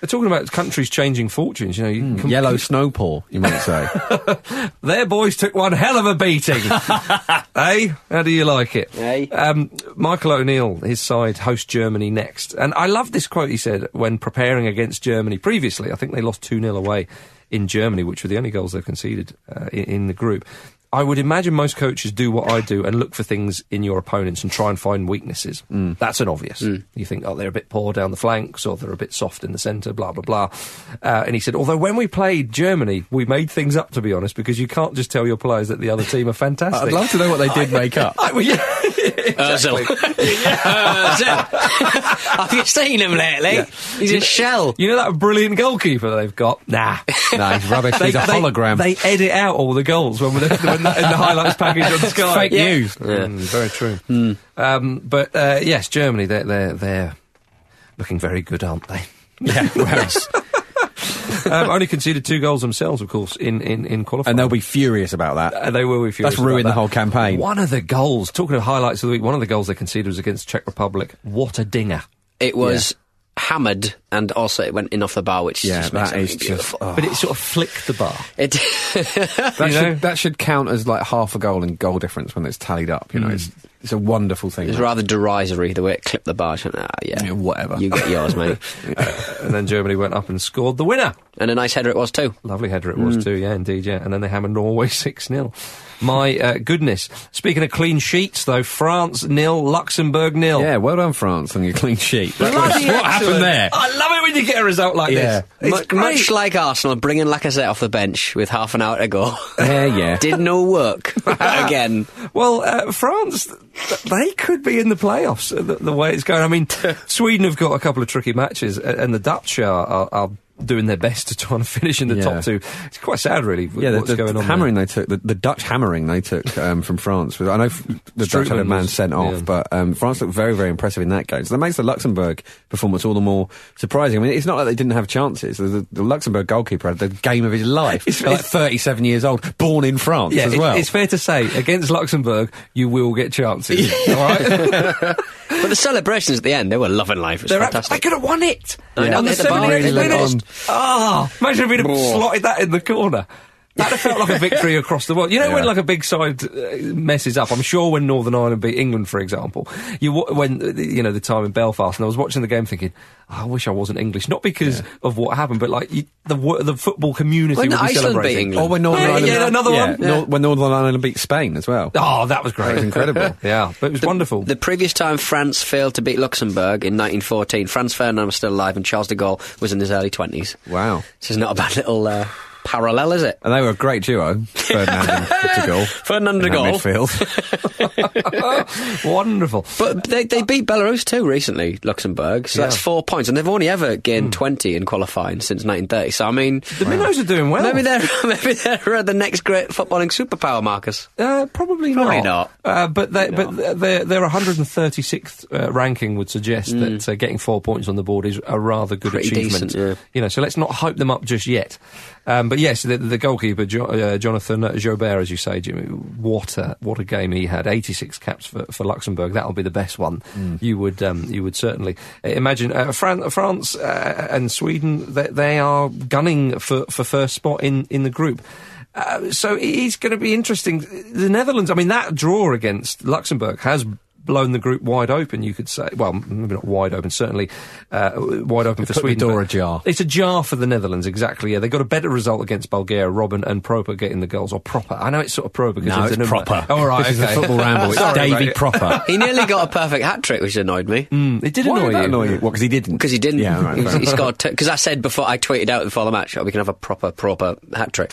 They're talking about countries changing fortunes, you know. Yellow snowpaw, you might say. Their boys took one hell of a beating. Eh? How do you like it? Michael O'Neill, his side, hosts Germany next. And I love this quote he said when preparing against Germany previously. I think they lost 2-0 away in Germany, which were the only goals they've conceded in the group. I would imagine most coaches do what I do and look for things in your opponents and try and find weaknesses. That's an obvious. You think, oh, they're a bit poor down the flanks, or they're a bit soft in the centre, blah, blah, blah. And he said, although when we played Germany, we made things up, to be honest, because you can't just tell your players that the other team are fantastic. I'd love to know what they did make up. Exactly. I've been seeing him lately. Yeah. He's a shell. You know that brilliant goalkeeper they've got? Nah, he's rubbish. He's a hologram. They edit out all the goals when we're in the highlights package on Sky. Fake news. Yeah. Very true. But yes, Germany, they're looking very good, aren't they? Yeah, whereas... only conceded 2 goals themselves, of course, in qualifying. And they'll be furious about that. They will be furious. That's ruined the whole campaign. One of the goals, talking of highlights of the week, one of the goals they conceded was against Czech Republic. What a dinger. It was... Yeah. Hammered, and also it went in off the bar, which just makes it beautiful. But it sort of flicked the bar. It that should count as like half a goal in goal difference when it's tallied up. You know, it's a wonderful thing. It's rather derisory the way it clipped the bar. Yeah, whatever. You get yours, mate. And then Germany went up and scored the winner, and a nice header it was too. Lovely header it was too. Yeah, indeed. Yeah, and then they hammered Norway 6-0. My goodness. Speaking of clean sheets, though, France 0, Luxembourg 0. Yeah, well done, France, on your clean sheet. That's what happened there. I love it when you get a result like this. It's much like Arsenal bringing Lacazette off the bench with half an hour to go. Did no work again. Well, France, they could be in the playoffs the way it's going. I mean, Sweden have got a couple of tricky matches, and the Dutch are doing their best to try and finish in the top two. It's quite sad, really, the Dutch hammering they took from France. I know the Dutch had a man sent off, but France looked very, very impressive in that game. So that makes the Luxembourg performance all the more surprising. I mean, it's not like they didn't have chances. The Luxembourg goalkeeper had the game of his life. He's like 37 years old, born in France as well. It's fair to say, against Luxembourg, you will get chances, all right? But the celebrations at the end, they were loving life. It's fantastic. I could have won it! On the 70th minute. Ah, imagine if we'd have slotted that in the corner. That'd have felt like a victory across the world. You know when like a big side messes up. I'm sure when Northern Ireland beat England, for example, the time in Belfast, and I was watching the game thinking, I wish I wasn't English, not because of what happened, but like the football community would be celebrating. Or when Northern Ireland, another one. When Northern Ireland beat Spain as well. Oh, that was great! That was incredible. But it was wonderful. The previous time France failed to beat Luxembourg in 1914, Frans Ferdinand was still alive, and Charles de Gaulle was in his early 20s. Wow, this is not a bad little. Parallel, is it? And they were a great duo, Ferdinand and de Gaulle. Ferdinand de Gaulle. Midfield. Wonderful. But they beat Belarus too recently, Luxembourg, so that's 4 points, and they've only ever gained 20 in qualifying since 1930, so I mean... The Minnows are doing well. Maybe they're the next great footballing superpower, Marcus. Probably not. But their 136th ranking would suggest that getting 4 points on the board is a rather good achievement. Pretty decent, so let's not hype them up just yet. But yes, the goalkeeper, Jonathan Jobert, as you say, Jimmy, what a game he had. 86 caps for Luxembourg. That'll be the best one. You would certainly imagine. France and Sweden, they are gunning for first spot in the group. So it's going to be interesting. The Netherlands, I mean, that draw against Luxembourg has blown the group wide open, you could say. Well, maybe not wide open, certainly wide open for Sweden. The door ajar. It's ajar for the Netherlands, exactly. Yeah, they got a better result against Bulgaria, Robin and Proper getting the goals, or Proper. I know it's sort of Proper because it's Proper. All right, this is a Football Ramble. It's Davy Proper. He nearly got a perfect hat trick, which annoyed me. It did annoy you. Why did that annoy you? What, because he didn't? Because he didn't. Yeah, right. He scored two. Because I said before, I tweeted out before the match, we can have a proper hat trick.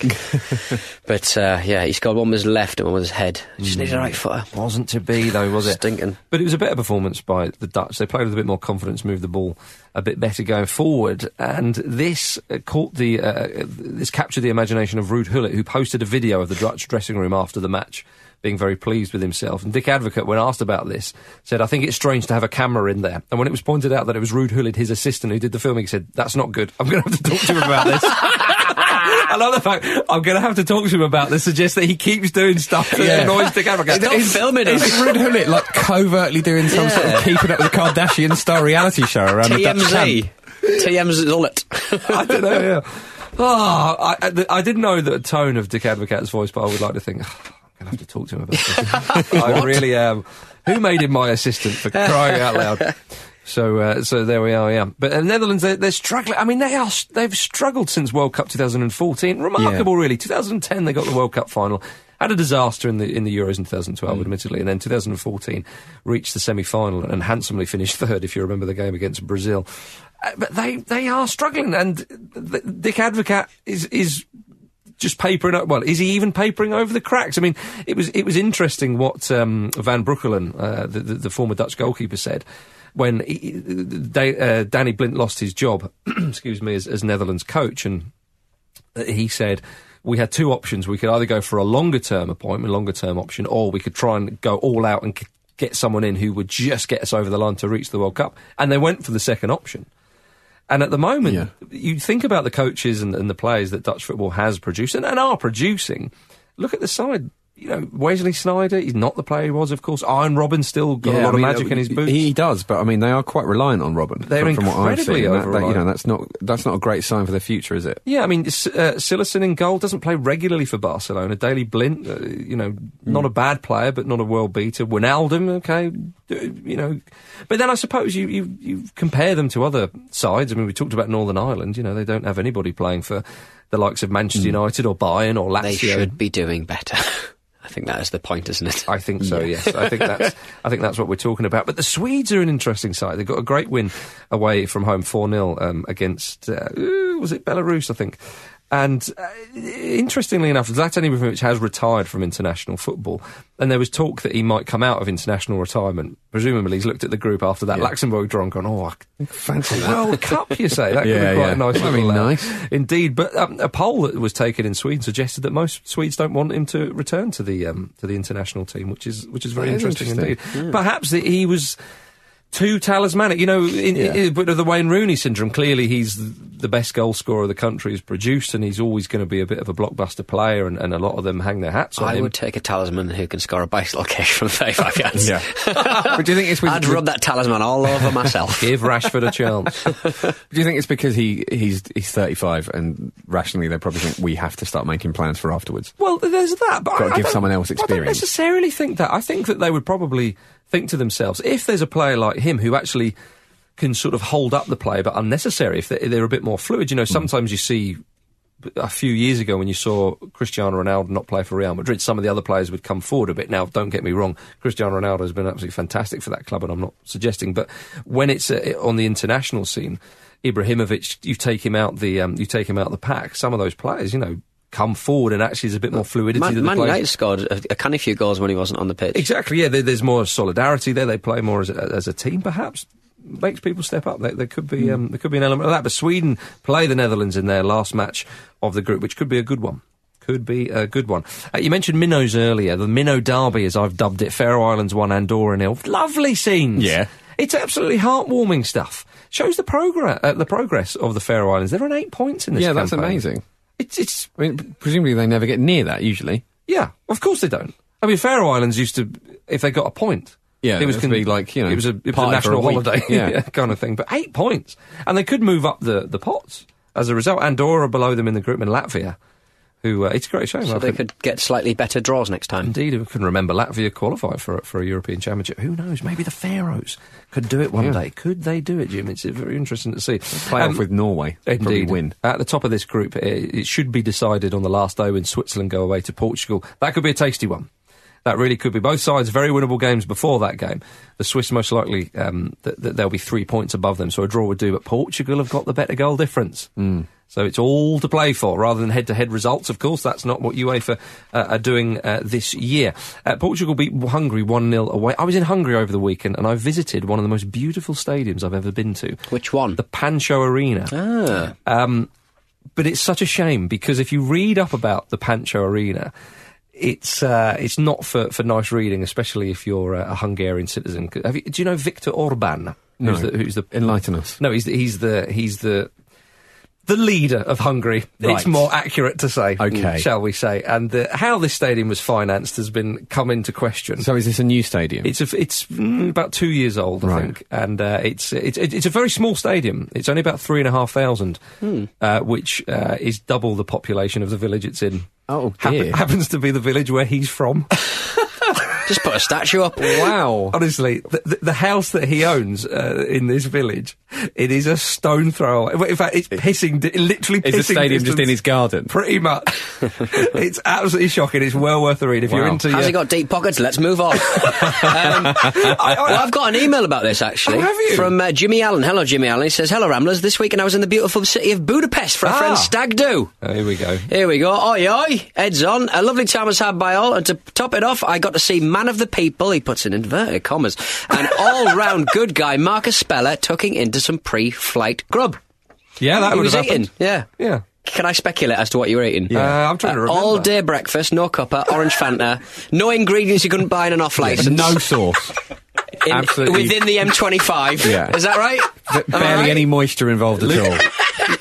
But he scored one with his left and one with his head. Just needed a right footer. Wasn't to be though, was it? Stinking. But it was a better performance by the Dutch. They played with a bit more confidence, moved the ball a bit better going forward, and this captured the imagination of Ruud Gullit, who posted a video of the Dutch dressing room after the match, being very pleased with himself. And Dick Advocaat, when asked about this, said, I think it's strange to have a camera in there. And when it was pointed out that it was Ruud Gullit, his assistant, who did the filming, he said, that's not good. I'm going to have to talk to him about this. I love the fact, I'm going to have to talk to him about this, suggests that he keeps doing stuff that annoys Dick Advocaat. He's filming it. Is Ruud Gullit, like, covertly doing some sort of Keeping Up with the Kardashian-style reality show around TMZ. The Dutch camp? TMZ Gullit. I don't know, I didn't know the tone of Dick Advocaat's voice, but I would like to think... I'm going to have to talk to him about this. I really am. Who made him my assistant, for crying out loud? So there we are, But the Netherlands, they're struggling. I mean, they've struggled since World Cup 2014. Remarkable, really. 2010, they got the World Cup final. Had a disaster in the Euros in 2012, admittedly, and then 2014 reached the semi-final and handsomely finished third, if you remember the game against Brazil. But they are struggling, and Dick Advocaat is just papering up. Well, is he even papering over the cracks? I mean, it was interesting what Van Breukelen, the former Dutch goalkeeper, said when Danny Blind lost his job, excuse me, as Netherlands coach, and he said, we had two options. We could either go for a longer-term appointment, longer-term option, or we could try and go all out and get someone in who would just get us over the line to reach the World Cup. And they went for the second option. And at the moment, you think about the coaches and the players that Dutch football has produced and are producing. Look at the side. You know, Wesley Sneijder, he's not the player he was, of course. Iron Robben's still got a lot of magic in his boots. He does, but I mean, they are quite reliant on Robben. They're incredibly over-reliant. That's not a great sign for their future, is it? Yeah, I mean, Sillerson in goal doesn't play regularly for Barcelona. Daley Blind, not a bad player, but not a world beater. Wijnaldum, okay, but then I suppose you compare them to other sides. I mean, we talked about Northern Ireland. They don't have anybody playing for the likes of Manchester United or Bayern or Lazio. They should be doing better. I think that is the point, isn't it? I think so, yes. I think that's what we're talking about. But the Swedes are an interesting side. They got a great win away from home, 4-0 against was it Belarus, I think. And interestingly enough, Zlatan Ibrahimovic has retired from international football, and there was talk that he might come out of international retirement. Presumably he's looked at the group after that Luxembourg draw and gone, oh, I fancy that. World Cup, you say? That could be quite a nice little nice. Indeed, but a poll that was taken in Sweden suggested that most Swedes don't want him to return to the international team, which is very interesting indeed. Yeah. Perhaps he was too talismanic, you know, in a bit of the Wayne Rooney syndrome. Clearly he's the best goal scorer the country has produced, and he's always going to be a bit of a blockbuster player, and a lot of them hang their hats on him. I would take a talisman who can score a bicycle kick from 35 yards. Yeah. But do you think it's I'd rub that talisman all over myself. Give Rashford a chance. Do you think it's because he's 35 and rationally they probably think we have to start making plans for afterwards? Well, there's that, but got to give someone else experience. I don't necessarily think that. I think that they would probably think to themselves, if there's a player like him who actually can sort of hold up the play, but unnecessary, if they're a bit more fluid. You know, sometimes you see, a few years ago when you saw Cristiano Ronaldo not play for Real Madrid, some of the other players would come forward a bit. Now, don't get me wrong, Cristiano Ronaldo has been absolutely fantastic for that club, and I'm not suggesting, but when it's on the international scene, Ibrahimovic, you take him out the pack. Some of those players, you know, come forward, and actually there's a bit more fluidity to the play. Man United scored a canny few goals when he wasn't on the pitch. Exactly, yeah, there's more solidarity there, they play more as a team, perhaps. Makes people step up. There could be an element of that, but Sweden play the Netherlands in their last match of the group, which could be a good one. You mentioned minnows earlier, the minnow derby, as I've dubbed it. Faroe Islands 1, Andorra 0. Lovely scenes. Yeah. It's absolutely heartwarming stuff. Shows the progress of the Faroe Islands. There are 8 points in this campaign. Yeah, that's amazing. It's. I mean, presumably they never get near that usually. Yeah, of course they don't. I mean, Faroe Islands used to, if they got a point, yeah, it was going to be like, you know, it was a national holiday, kind of thing. But 8 points, and they could move up the pots as a result. Andorra below them in the group, and Latvia, who it's a great shame. So they could get slightly better draws next time. Indeed, we couldn't remember Latvia qualified for a European Championship. Who knows? Maybe the Faroes could do it one day. Could they do it, Jim? It's very interesting to see. Play off with Norway. They probably win. At the top of this group, it should be decided on the last day when Switzerland go away to Portugal. That could be a tasty one. That really could be. Both sides, very winnable games before that game. The Swiss, most likely, they'll be 3 points above them, so a draw would do. But Portugal have got the better goal difference. Mm. So it's all to play for, rather than head-to-head results. Of course, that's not what UEFA are doing this year. Portugal beat Hungary 1-0 away. I was in Hungary over the weekend, and I visited one of the most beautiful stadiums I've ever been to. Which one? The Pancho Arena. Ah. But it's such a shame, because if you read up about the Pancho Arena, it's not for nice reading, especially if you're a Hungarian citizen. Do you know Viktor Orban? No. Who's the enlighten us? No, he's the leader of Hungary. Right. It's more accurate to say, shall we say? And how this stadium was financed has been come into question. So is this a new stadium? It's about 2 years old, I think, and it's a very small stadium. It's only about 3,500, which is double the population of the village it's in. Oh, dear. Happens to be the village where he's from. Just put a statue up. Wow. Honestly, the house that he owns in this village, it is a stone throw away. In fact, it's literally pissing It's a stadium distance, just in his garden. Pretty much. It's absolutely shocking. It's well worth a read. If you're into... Has he got deep pockets? Let's move on. I've got an email about this, actually. Oh, have you? From Jimmy Allen. Hello, Jimmy Allen. He says, hello, Ramblers. This weekend I was in the beautiful city of Budapest for a friend's stag do. Oh, here we go. Oi, oi. Heads on. A lovely time was had by all, and to top it off, I got to see man of the people, he puts in inverted commas, an all-round good guy, Marcus Speller, tucking into some pre-flight grub. Yeah, that would have happened. Yeah. Can I speculate as to what you were eating? Yeah. I'm trying to remember. All-day breakfast, no cuppa, orange Fanta, no ingredients you couldn't buy in an off-licence. No sauce. Absolutely. Within the M25. Yeah. Is that right? Barely any moisture involved at all.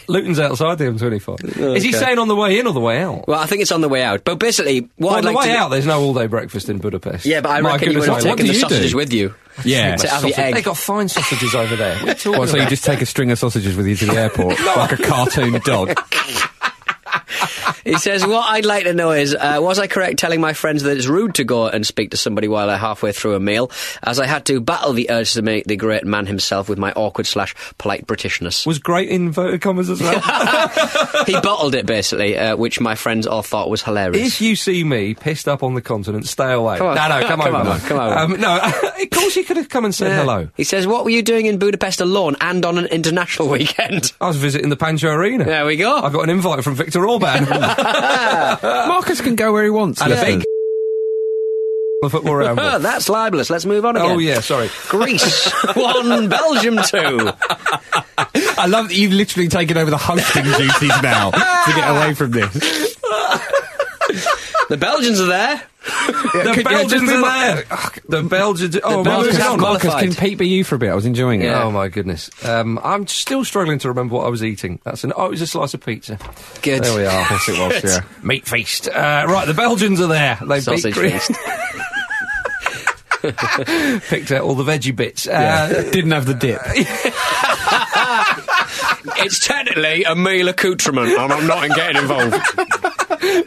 Luton's outside the M25. Okay. Is he saying on the way in or the way out? Well, I think it's on the way out. But basically, on the way out, there's no all-day breakfast in Budapest. Yeah, but I reckon you would have taken the sausages with you. Yeah. To have your egg. They got fine sausages over there. What so you just take a string of sausages with you to the airport, like a cartoon dog. He says, what I'd like to know is, was I correct telling my friends that it's rude to go and speak to somebody while they're halfway through a meal, as I had to battle the urge to make the great man himself with my awkward / polite Britishness? Was great in inverted commas as well. He bottled it, basically, which my friends all thought was hilarious. If you see me pissed up on the continent, stay away. Come on. No, come over. No, of course he could have come and said hello. He says, what were you doing in Budapest alone and on an international weekend? I was visiting the Pancho Arena. There we go. I got an invite from Viktor Orban. Marcus can go where he wants. And a big... the Football Ramble. That's libelous. Let's move on again. Oh, yeah, sorry. Greece 1, Belgium 2. I love that you've literally taken over the hosting duties now to get away from this. The Belgians are there. The Belgians are there. The Belgians... Oh, Marcus, can Pete be you for a bit? I was enjoying it. Yeah. Oh, my goodness. I'm still struggling to remember what I was eating. Oh, it was a slice of pizza. Good. There we are. Yes, it was, yeah. Meat feast. Right, the Belgians are there. They Sausage feast. Picked out all the veggie bits. Didn't have the dip. It's technically a meal accoutrement, and I'm not getting involved.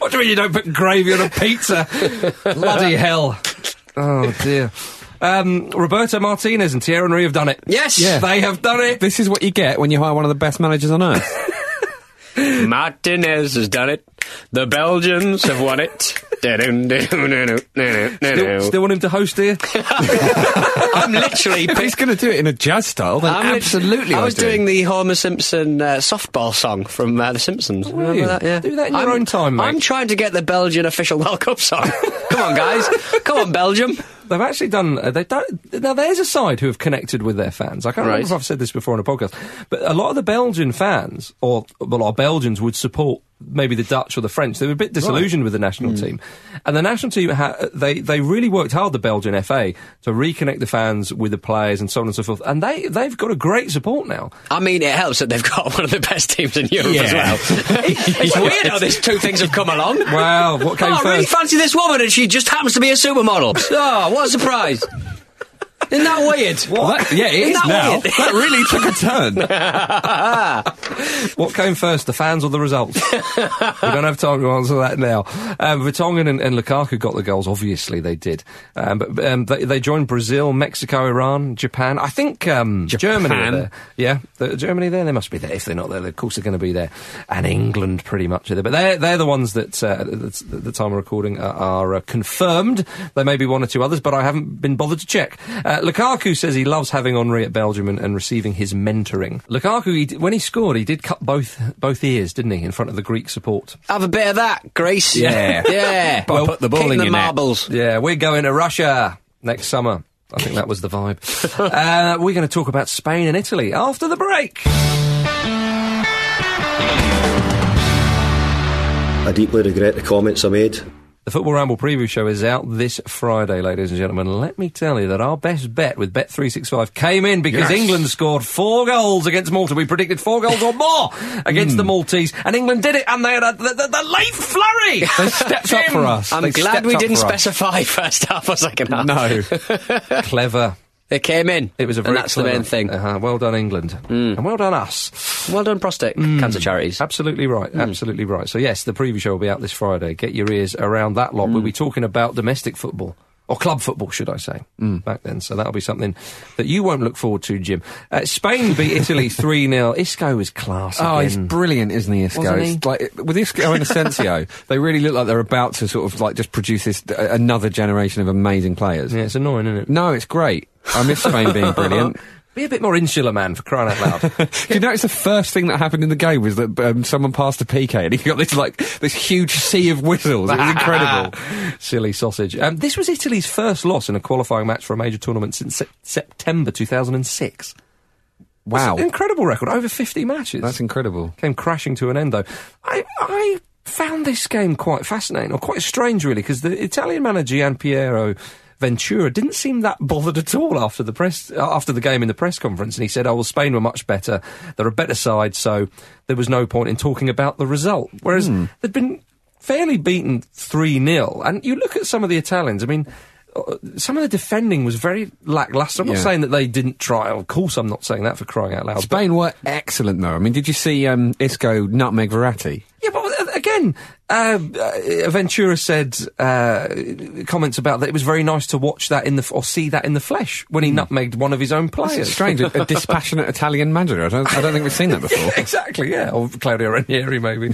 What do you mean you don't put gravy on a pizza? Bloody hell. Oh, dear. Roberto Martinez and Thierry Henry have done it. Yes, they have done it. This is what you get when you hire one of the best managers on earth. Martinez has done it. The Belgians have won it. Still want him to host here? I'm literally... If he's going to do it in a jazz style, then absolutely I was doing the Homer Simpson softball song from The Simpsons. Remember that? Yeah. Do that in your own time, mate. I'm trying to get the Belgian official World Cup song. Come on, guys. Come on, Belgium. They've actually done... now, there's a side who have connected with their fans. I can't remember if I've said this before on a podcast, but a lot of the Belgian fans, or well, our Belgians would support maybe the Dutch or the French. They were a bit disillusioned with the national team. And the national team, they really worked hard, the Belgian FA, to reconnect the fans with the players and so on and so forth. And they've got a great support now. I mean, it helps that they've got one of the best teams in Europe as well. It's weird how these two things have come along. Wow, what came first? I really fancy this woman and she just happens to be a supermodel. Oh, what a surprise. Isn't that weird? What? Well, yeah, it is now. That really took a turn. What came first, the fans or the results? We don't have time to answer that now. Vertonghen and Lukaku got the goals, obviously they did. But they joined Brazil, Mexico, Iran, Japan. I think Germany are there. Yeah, Germany there? They must be there. If they're not there, of course they're going to be there. And England pretty much are there. But they're the ones that, at the time of recording, are confirmed. There may be one or two others, but I haven't been bothered to check. Lukaku says he loves having Henry at Belgium and receiving his mentoring. Lukaku, when he scored, he did cut both ears, didn't he, in front of the Greek support. Have a bit of that, Greece. Yeah. Yeah. Well, put the ball in your marbles. Yeah, we're going to Russia next summer. I think that was the vibe. We're going to talk about Spain and Italy after the break. I deeply regret the comments I made. The Football Ramble preview show is out this Friday, ladies and gentlemen. Let me tell you that our best bet with Bet365 came in because England scored 4 goals against Malta. We predicted 4 goals or more against the Maltese, and England did it, and they had the late flurry! They stepped up for us. I'm glad we didn't specify first half or second half. No. Clever. They came in. It was a very and that's clever. The main thing. Well done, England. And well done, us. Well done, prostate cancer charities. Absolutely right. Absolutely right. So, yes, the preview show will be out this Friday. Get your ears around that lot. We'll be talking about domestic football. Or club football, should I say, back then. So that'll be something that you won't look forward to, Jim. Spain beat Italy 3-0. Isco was class again. Oh, he's brilliant, isn't he, Isco? Wasn't he? It's like, with Isco and Asensio, they really look like they're about to sort of like just produce this another generation of amazing players. Yeah, it's annoying, isn't it? No, it's great. I miss Spain being brilliant. Be a bit more insular, man, for crying out loud. Do you notice the first thing that happened in the game was that someone passed a PK and he got this huge sea of whistles. It was incredible. Silly sausage. This was Italy's first loss in a qualifying match for a major tournament since September 2006. Wow. That's an incredible record. Over 50 matches. That's incredible. Came crashing to an end, though. I found this game quite fascinating, or quite strange, really, because the Italian manager Gianpiero Ventura didn't seem that bothered at all after the game in the press conference, and he said, well, Spain were much better, they're a better side, so there was no point in talking about the result. Whereas they'd been fairly beaten 3-0, and you look at some of the Italians, I mean, some of the defending was very lacklustre. I'm not saying that they didn't try. Of course, I'm not saying that, for crying out loud. Spain were excellent, though. I mean, did you see Isco nutmeg Verratti? Yeah, but again, Ventura said comments about that it was very nice to watch that in the or see that in the flesh when he nutmegged one of his own players. It's strange, a dispassionate Italian manager. I don't think we've seen that before. Exactly, yeah, or Claudio Ranieri maybe.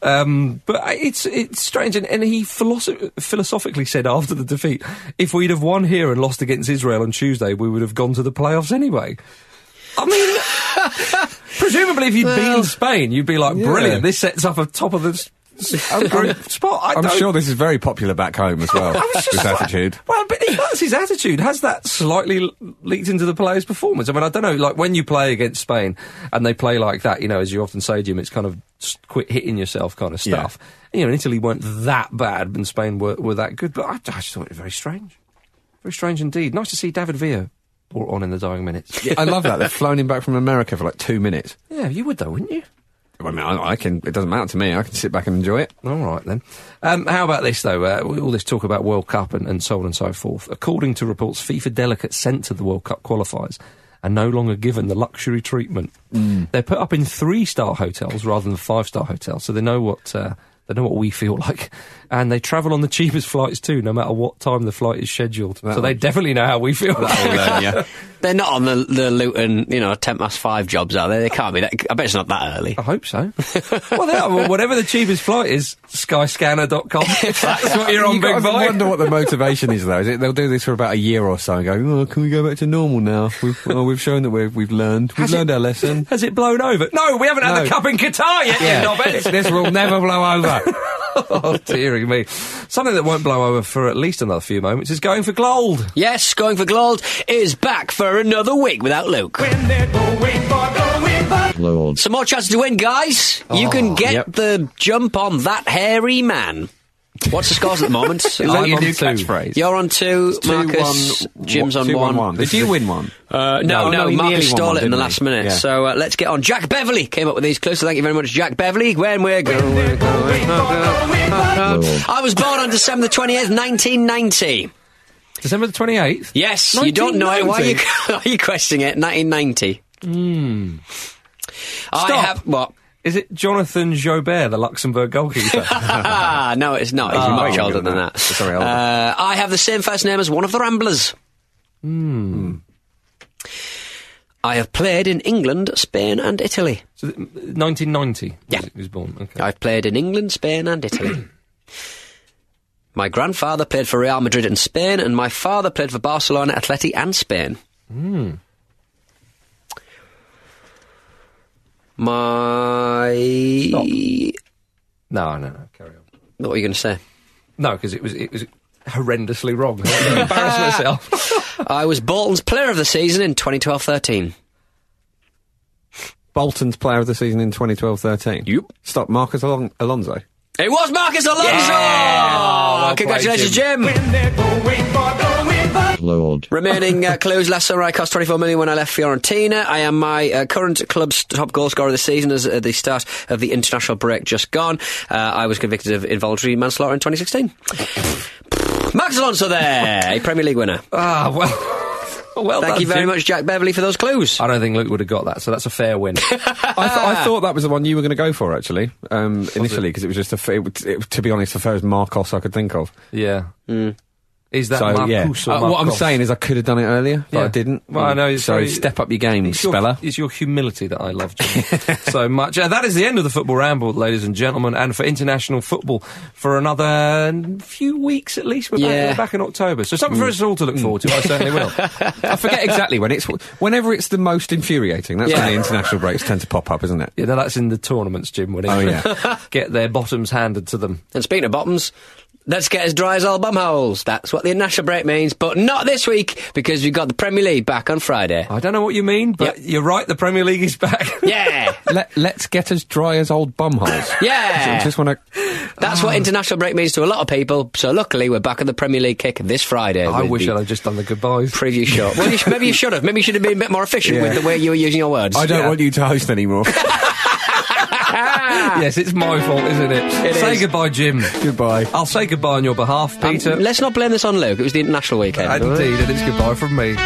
But it's strange, and he philosophically said after the defeat, if we'd have won here and lost against Israel on Tuesday, we would have gone to the playoffs anyway. I mean, presumably if you'd beaten Spain, you'd be like, brilliant, this sets up a top of the group spot. I'm sure this is very popular back home as well, this attitude. Well, but that's his attitude. Has that slightly leaked into the players' performance? I mean, I don't know, like, when you play against Spain and they play like that, you know, as you often say, Jim, it's kind of quit hitting yourself kind of stuff. Yeah. You know, and Italy weren't that bad and Spain were that good, but I just thought it was very strange. Very strange indeed. Nice to see David Villa brought on in the dying minutes. Yeah, I love that. They've flown him back from America for like 2 minutes. Yeah, you would though, wouldn't you? Well, I mean, I can. It doesn't matter to me. I can sit back and enjoy it. All right then. How about this though? All this talk about World Cup and so on and so forth. According to reports, FIFA delegates sent to the World Cup qualifiers are no longer given the luxury treatment. They're put up in 3-star hotels rather than 5-star hotels, so they know what we feel like, and they travel on the cheapest flights too, no matter what time the flight is scheduled. So they definitely know how we feel. Yeah. They're not on the Luton, you know, 10:05 jobs, are they? They can't be. I bet it's not that early. I hope so. Well, they are. Well, whatever the cheapest flight is, skyscanner.com. That's what you're on, you big boy. I wonder what the motivation is though. Is it they'll do this for about a year or so and go, oh, can we go back to normal now? We've shown that we've learned. We've learned our lesson. Has it blown over? No, we haven't had the cup in Qatar yet. Yeah. This will never blow over. Oh, dearie me. Something that won't blow over for at least another few moments is Going for Gold. Yes, Going for Gold is back for another week without Luke. When they're going for Lord. Some more chances to win, guys. Oh, you can get the jump on that hairy man. What's the scores at the moment? Is that your new catchphrase? You're on 2, it's Marcus. 2-1, Jim's on 2-1. 1-1. Did you win one? No, Marcus stole it in the last minute. Yeah. So let's get on. Jack Beverley came up with these clues, so thank you very much, Jack Beverley. When we're going. I was born on December the 28th, 1990. December the 28th? Yes, you don't know it. Why are you questioning it? 1990. Stop. I have... What? Is it Jonathan Jobert, the Luxembourg goalkeeper? No, it's not. He's much older than that. Sorry, older. I have the same first name as one of the Ramblers. I have played in England, Spain and Italy. So 1990 he was born. Okay. I've played in England, Spain and Italy. My grandfather played for Real Madrid and Spain, and my father played for Barcelona, Atleti and Spain. Stop. No, carry on. What were you going to say? No, because it was horrendously wrong. Embarrassing myself. I was Bolton's player of the season in 2012-13. Bolton's player of the season in 2012-13? Yep. Stop, Marcus Alonso. It was Marcus Alonso! Yeah! Oh, well, congratulations, Jim. Lord. Remaining clues. Last summer I cost 24 million when I left Fiorentina. I am my current club's top goal scorer of the season as at the start of the international break just gone. I was convicted of involuntary manslaughter in 2016. Max Alonso there, a Premier League winner. Ah, well thank you very much, Jack Beverley, for those clues. I don't think Luke would have got that, so that's a fair win. I thought that was the one you were going to go for, actually, initially, because it was just to be honest, the first Marcos I could think of. Yeah. Is that Marcus or Marcos? What I'm saying is I could have done it earlier, but I didn't. Well, I know. So step up your game, Speller. It's your humility that I love, Jim, so much. That is the end of the Football Ramble, ladies and gentlemen, and for international football for another few weeks at least. We're back in October. So something for us all to look forward to, I certainly will. I forget exactly when it's... Whenever it's the most infuriating, that's when the international breaks tend to pop up, isn't it? Yeah, no, that's in the tournaments, Jim, when England get their bottoms handed to them. And speaking of bottoms... Let's get as dry as all bum holes. That's what the international break means, but not this week, because we've got the Premier League back on Friday. I don't know what you mean, but you're right, the Premier League is back. Yeah. Let's get as dry as old bum holes. Yeah. That's what international break means to a lot of people, so luckily we're back at the Premier League kick this Friday. I wish I'd just done the goodbyes. Preview shot. Well, maybe you should have. Maybe you should have been a bit more efficient with the way you were using your words. I don't want you to host anymore. Yes, it's my fault, isn't it? Say goodbye, Jim. Goodbye. I'll say goodbye on your behalf, Peter. Let's not blame this on Luke. It was the international weekend. Indeed, and it's goodbye from me.